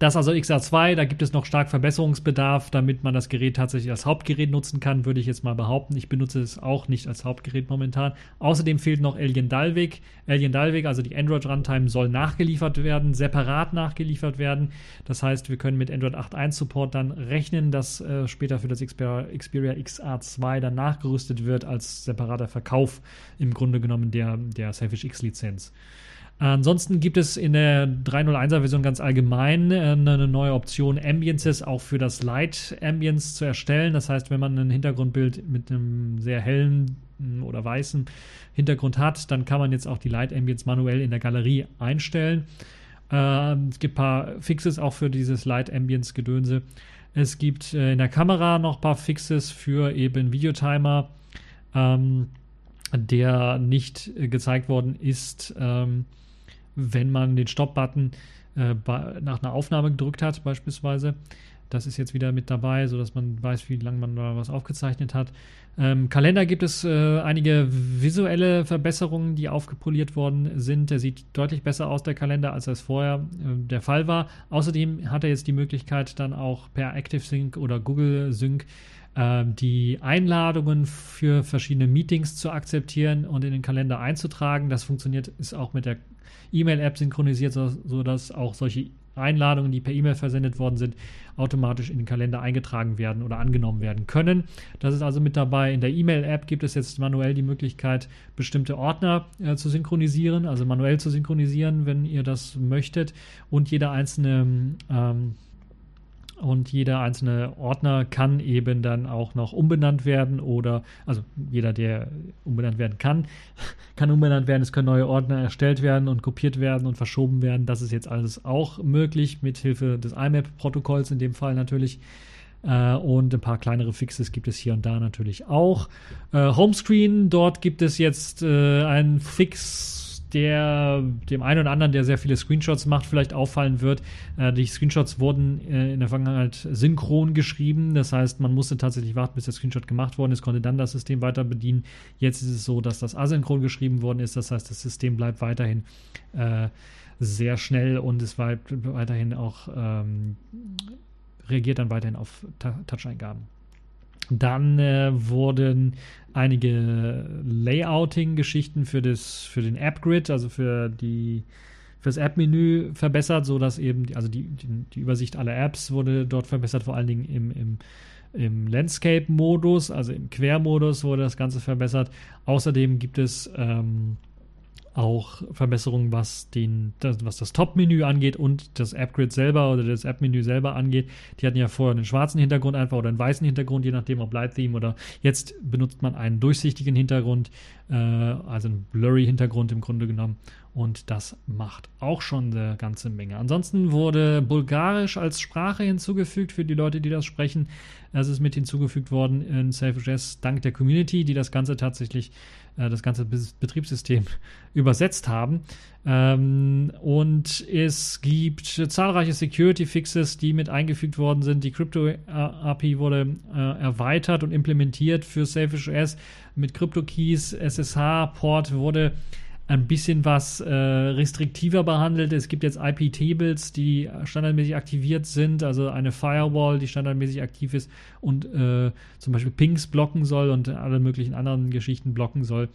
das also X R zwei, da gibt es noch stark Verbesserungsbedarf, damit man das Gerät tatsächlich als Hauptgerät nutzen kann, würde ich jetzt mal behaupten. Ich benutze es auch nicht als Hauptgerät momentan. Außerdem fehlt noch Alien Dalvik. Alien Dalvik, also die Android-Runtime, soll nachgeliefert werden, separat nachgeliefert werden. Das heißt, wir können mit Android acht Punkt eins Support dann rechnen, dass äh, später für das Xperia, Xperia X R zwei dann nachgerüstet wird als separater Verkauf, im Grunde genommen der, der Sailfish X-Lizenz. Ansonsten gibt es in der drei Punkt null eins-Version ganz allgemein eine neue Option, Ambiences auch für das Light Ambience zu erstellen. Das heißt, wenn man ein Hintergrundbild mit einem sehr hellen oder weißen Hintergrund hat, dann kann man jetzt auch die Light Ambience manuell in der Galerie einstellen. Es gibt ein paar Fixes auch für dieses Light Ambience Gedönse. Es gibt in der Kamera noch ein paar Fixes für eben Videotimer, der nicht gezeigt worden ist, wenn man den Stop-Button äh, bei, nach einer Aufnahme gedrückt hat beispielsweise. Das ist jetzt wieder mit dabei, sodass man weiß, wie lange man da was aufgezeichnet hat. Ähm, Kalender gibt es äh, einige visuelle Verbesserungen, die aufgepoliert worden sind. Der sieht deutlich besser aus, der Kalender, als das vorher äh, der Fall war. Außerdem hat er jetzt die Möglichkeit, dann auch per ActiveSync oder Google Sync äh, die Einladungen für verschiedene Meetings zu akzeptieren und in den Kalender einzutragen. Das funktioniert, ist auch mit der E-Mail-App synchronisiert, sodass auch solche Einladungen, die per E-Mail versendet worden sind, automatisch in den Kalender eingetragen werden oder angenommen werden können. Das ist also mit dabei. In der E-Mail-App gibt es jetzt manuell die Möglichkeit, bestimmte Ordner äh, zu synchronisieren, also manuell zu synchronisieren, wenn ihr das möchtet. Und jeder einzelne ähm, und jeder einzelne Ordner kann eben dann auch noch umbenannt werden oder, also jeder, der umbenannt werden kann, kann umbenannt werden. Es können neue Ordner erstellt werden und kopiert werden und verschoben werden. Das ist jetzt alles auch möglich, mit Hilfe des I M A P-Protokolls in dem Fall natürlich. Und ein paar kleinere Fixes gibt es hier und da natürlich auch. Homescreen, dort gibt es jetzt einen Fix, der dem einen oder anderen, der sehr viele Screenshots macht, vielleicht auffallen wird. Äh, die Screenshots wurden äh, in der Vergangenheit synchron geschrieben. Das heißt, man musste tatsächlich warten, bis der Screenshot gemacht worden ist, konnte dann das System weiter bedienen. Jetzt ist es so, dass das asynchron geschrieben worden ist. Das heißt, das System bleibt weiterhin äh, sehr schnell und es bleibt weiterhin auch, ähm, reagiert dann weiterhin auf Ta- Touch-Eingaben. Dann äh, wurden einige Layouting-Geschichten für, das, für den App-Grid, also für, die, für das App-Menü verbessert, sodass eben die, also die, die, die Übersicht aller Apps wurde dort verbessert, vor allen Dingen im, im, im Landscape-Modus, also im Quermodus wurde das Ganze verbessert. Außerdem gibt es ähm, auch Verbesserungen, was, den, das, was das Top-Menü angeht und das App-Grid selber oder das App-Menü selber angeht. Die hatten ja vorher einen schwarzen Hintergrund einfach oder einen weißen Hintergrund, je nachdem ob Light-Theme oder jetzt benutzt man einen durchsichtigen Hintergrund, äh, also einen Blurry-Hintergrund im Grunde genommen. Und das macht auch schon eine ganze Menge. Ansonsten wurde Bulgarisch als Sprache hinzugefügt für die Leute, die das sprechen. Das ist mit hinzugefügt worden in Sailfish O S dank der Community, die das Ganze tatsächlich, äh, das ganze Betriebssystem übersetzt haben. Ähm, und es gibt äh, zahlreiche Security-Fixes, die mit eingefügt worden sind. Die Crypto-A P I wurde äh, erweitert und implementiert für Sailfish O S mit Crypto-Keys. S S H-Port wurde ein bisschen was äh, restriktiver behandelt. Es gibt jetzt I P-Tables, die standardmäßig aktiviert sind, also eine Firewall, die standardmäßig aktiv ist und äh, zum Beispiel Pings blocken soll und alle möglichen anderen Geschichten blocken soll.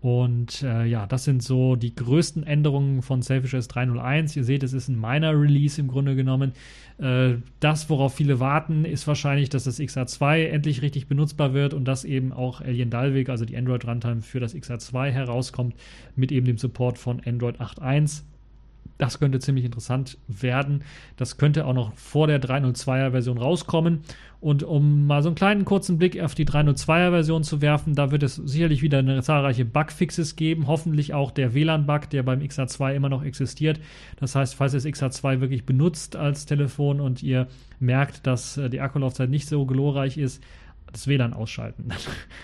Und äh, ja, das sind so die größten Änderungen von Sailfish O S drei null eins. Ihr seht, es ist ein Minor Release im Grunde genommen. Äh, das, worauf viele warten, ist wahrscheinlich, dass das X R zwei endlich richtig benutzbar wird und dass eben auch Alien Dalvik, also die Android Runtime für das X R zwei herauskommt, mit eben dem Support von Android acht Punkt eins. Das könnte ziemlich interessant werden. Das könnte auch noch vor der drei null zweier-Version rauskommen. Und um mal so einen kleinen kurzen Blick auf die drei null zweier-Version zu werfen, da wird es sicherlich wieder eine zahlreiche Bugfixes geben. Hoffentlich auch der W LAN-Bug, der beim X R zwei immer noch existiert. Das heißt, falls ihr das X R zwei wirklich benutzt als Telefon und ihr merkt, dass die Akkulaufzeit nicht so glorreich ist, das W LAN ausschalten. Dann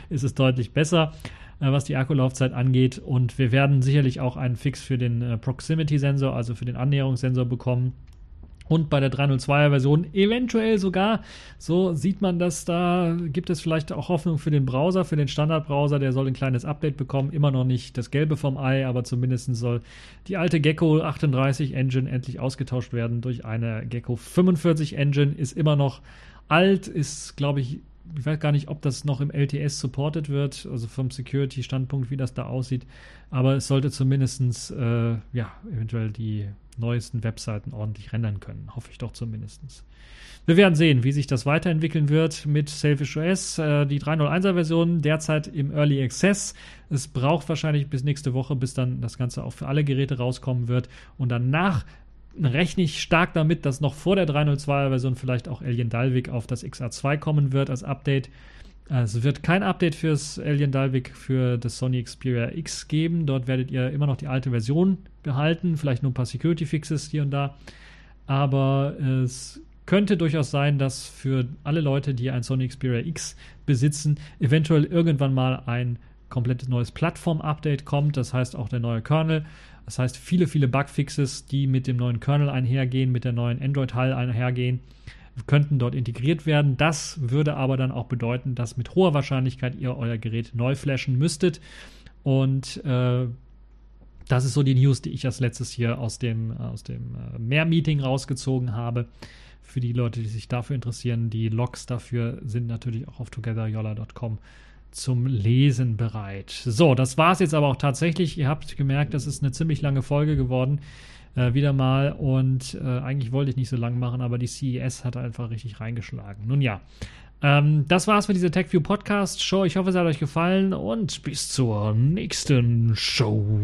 ist es deutlich besser, was die Akkulaufzeit angeht, und wir werden sicherlich auch einen Fix für den äh, Proximity-Sensor, also für den Annäherungssensor bekommen, und bei der drei null zweier-Version eventuell sogar, so sieht man das, da gibt es vielleicht auch Hoffnung für den Browser, für den Standardbrowser, der soll ein kleines Update bekommen, immer noch nicht das Gelbe vom Ei, aber zumindest soll die alte Gecko achtunddreißig Engine endlich ausgetauscht werden durch eine Gecko fünfundvierzig Engine, ist immer noch alt, ist glaube ich Ich weiß gar nicht, ob das noch im L T S supported wird, also vom Security-Standpunkt, wie das da aussieht. Aber es sollte zumindest, äh, ja, eventuell die neuesten Webseiten ordentlich rendern können. Hoffe ich doch zumindest. Wir werden sehen, wie sich das weiterentwickeln wird mit Sailfish O S. Äh, die drei null eins-Version derzeit im Early Access. Es braucht wahrscheinlich bis nächste Woche, bis dann das Ganze auch für alle Geräte rauskommen wird. Und danach rechne ich stark damit, dass noch vor der drei null zweier-Version vielleicht auch Alien Dalvik auf das X R zwei kommen wird als Update. Es wird kein Update fürs Alien Dalvik für das Sony Xperia X geben. Dort werdet ihr immer noch die alte Version behalten. Vielleicht nur ein paar Security-Fixes hier und da. Aber es könnte durchaus sein, dass für alle Leute, die ein Sony Xperia X besitzen, eventuell irgendwann mal ein komplettes neues Plattform-Update kommt. Das heißt auch der neue Kernel. Das heißt, viele, viele Bugfixes, die mit dem neuen Kernel einhergehen, mit der neuen Android-H A L einhergehen, könnten dort integriert werden. Das würde aber dann auch bedeuten, dass mit hoher Wahrscheinlichkeit ihr euer Gerät neu flashen müsstet. Und äh, das ist so die News, die ich als letztes hier aus dem, aus dem äh, Mehr-Meeting rausgezogen habe. Für die Leute, die sich dafür interessieren, die Logs dafür sind natürlich auch auf together yola dot com zum Lesen bereit. So, das war es jetzt aber auch tatsächlich. Ihr habt gemerkt, das ist eine ziemlich lange Folge geworden, äh, wieder mal. Und äh, eigentlich wollte ich nicht so lang machen, aber die C E S hat einfach richtig reingeschlagen. Nun ja, ähm, das war's für diese TechView Podcast Show. Ich hoffe, es hat euch gefallen und bis zur nächsten Show.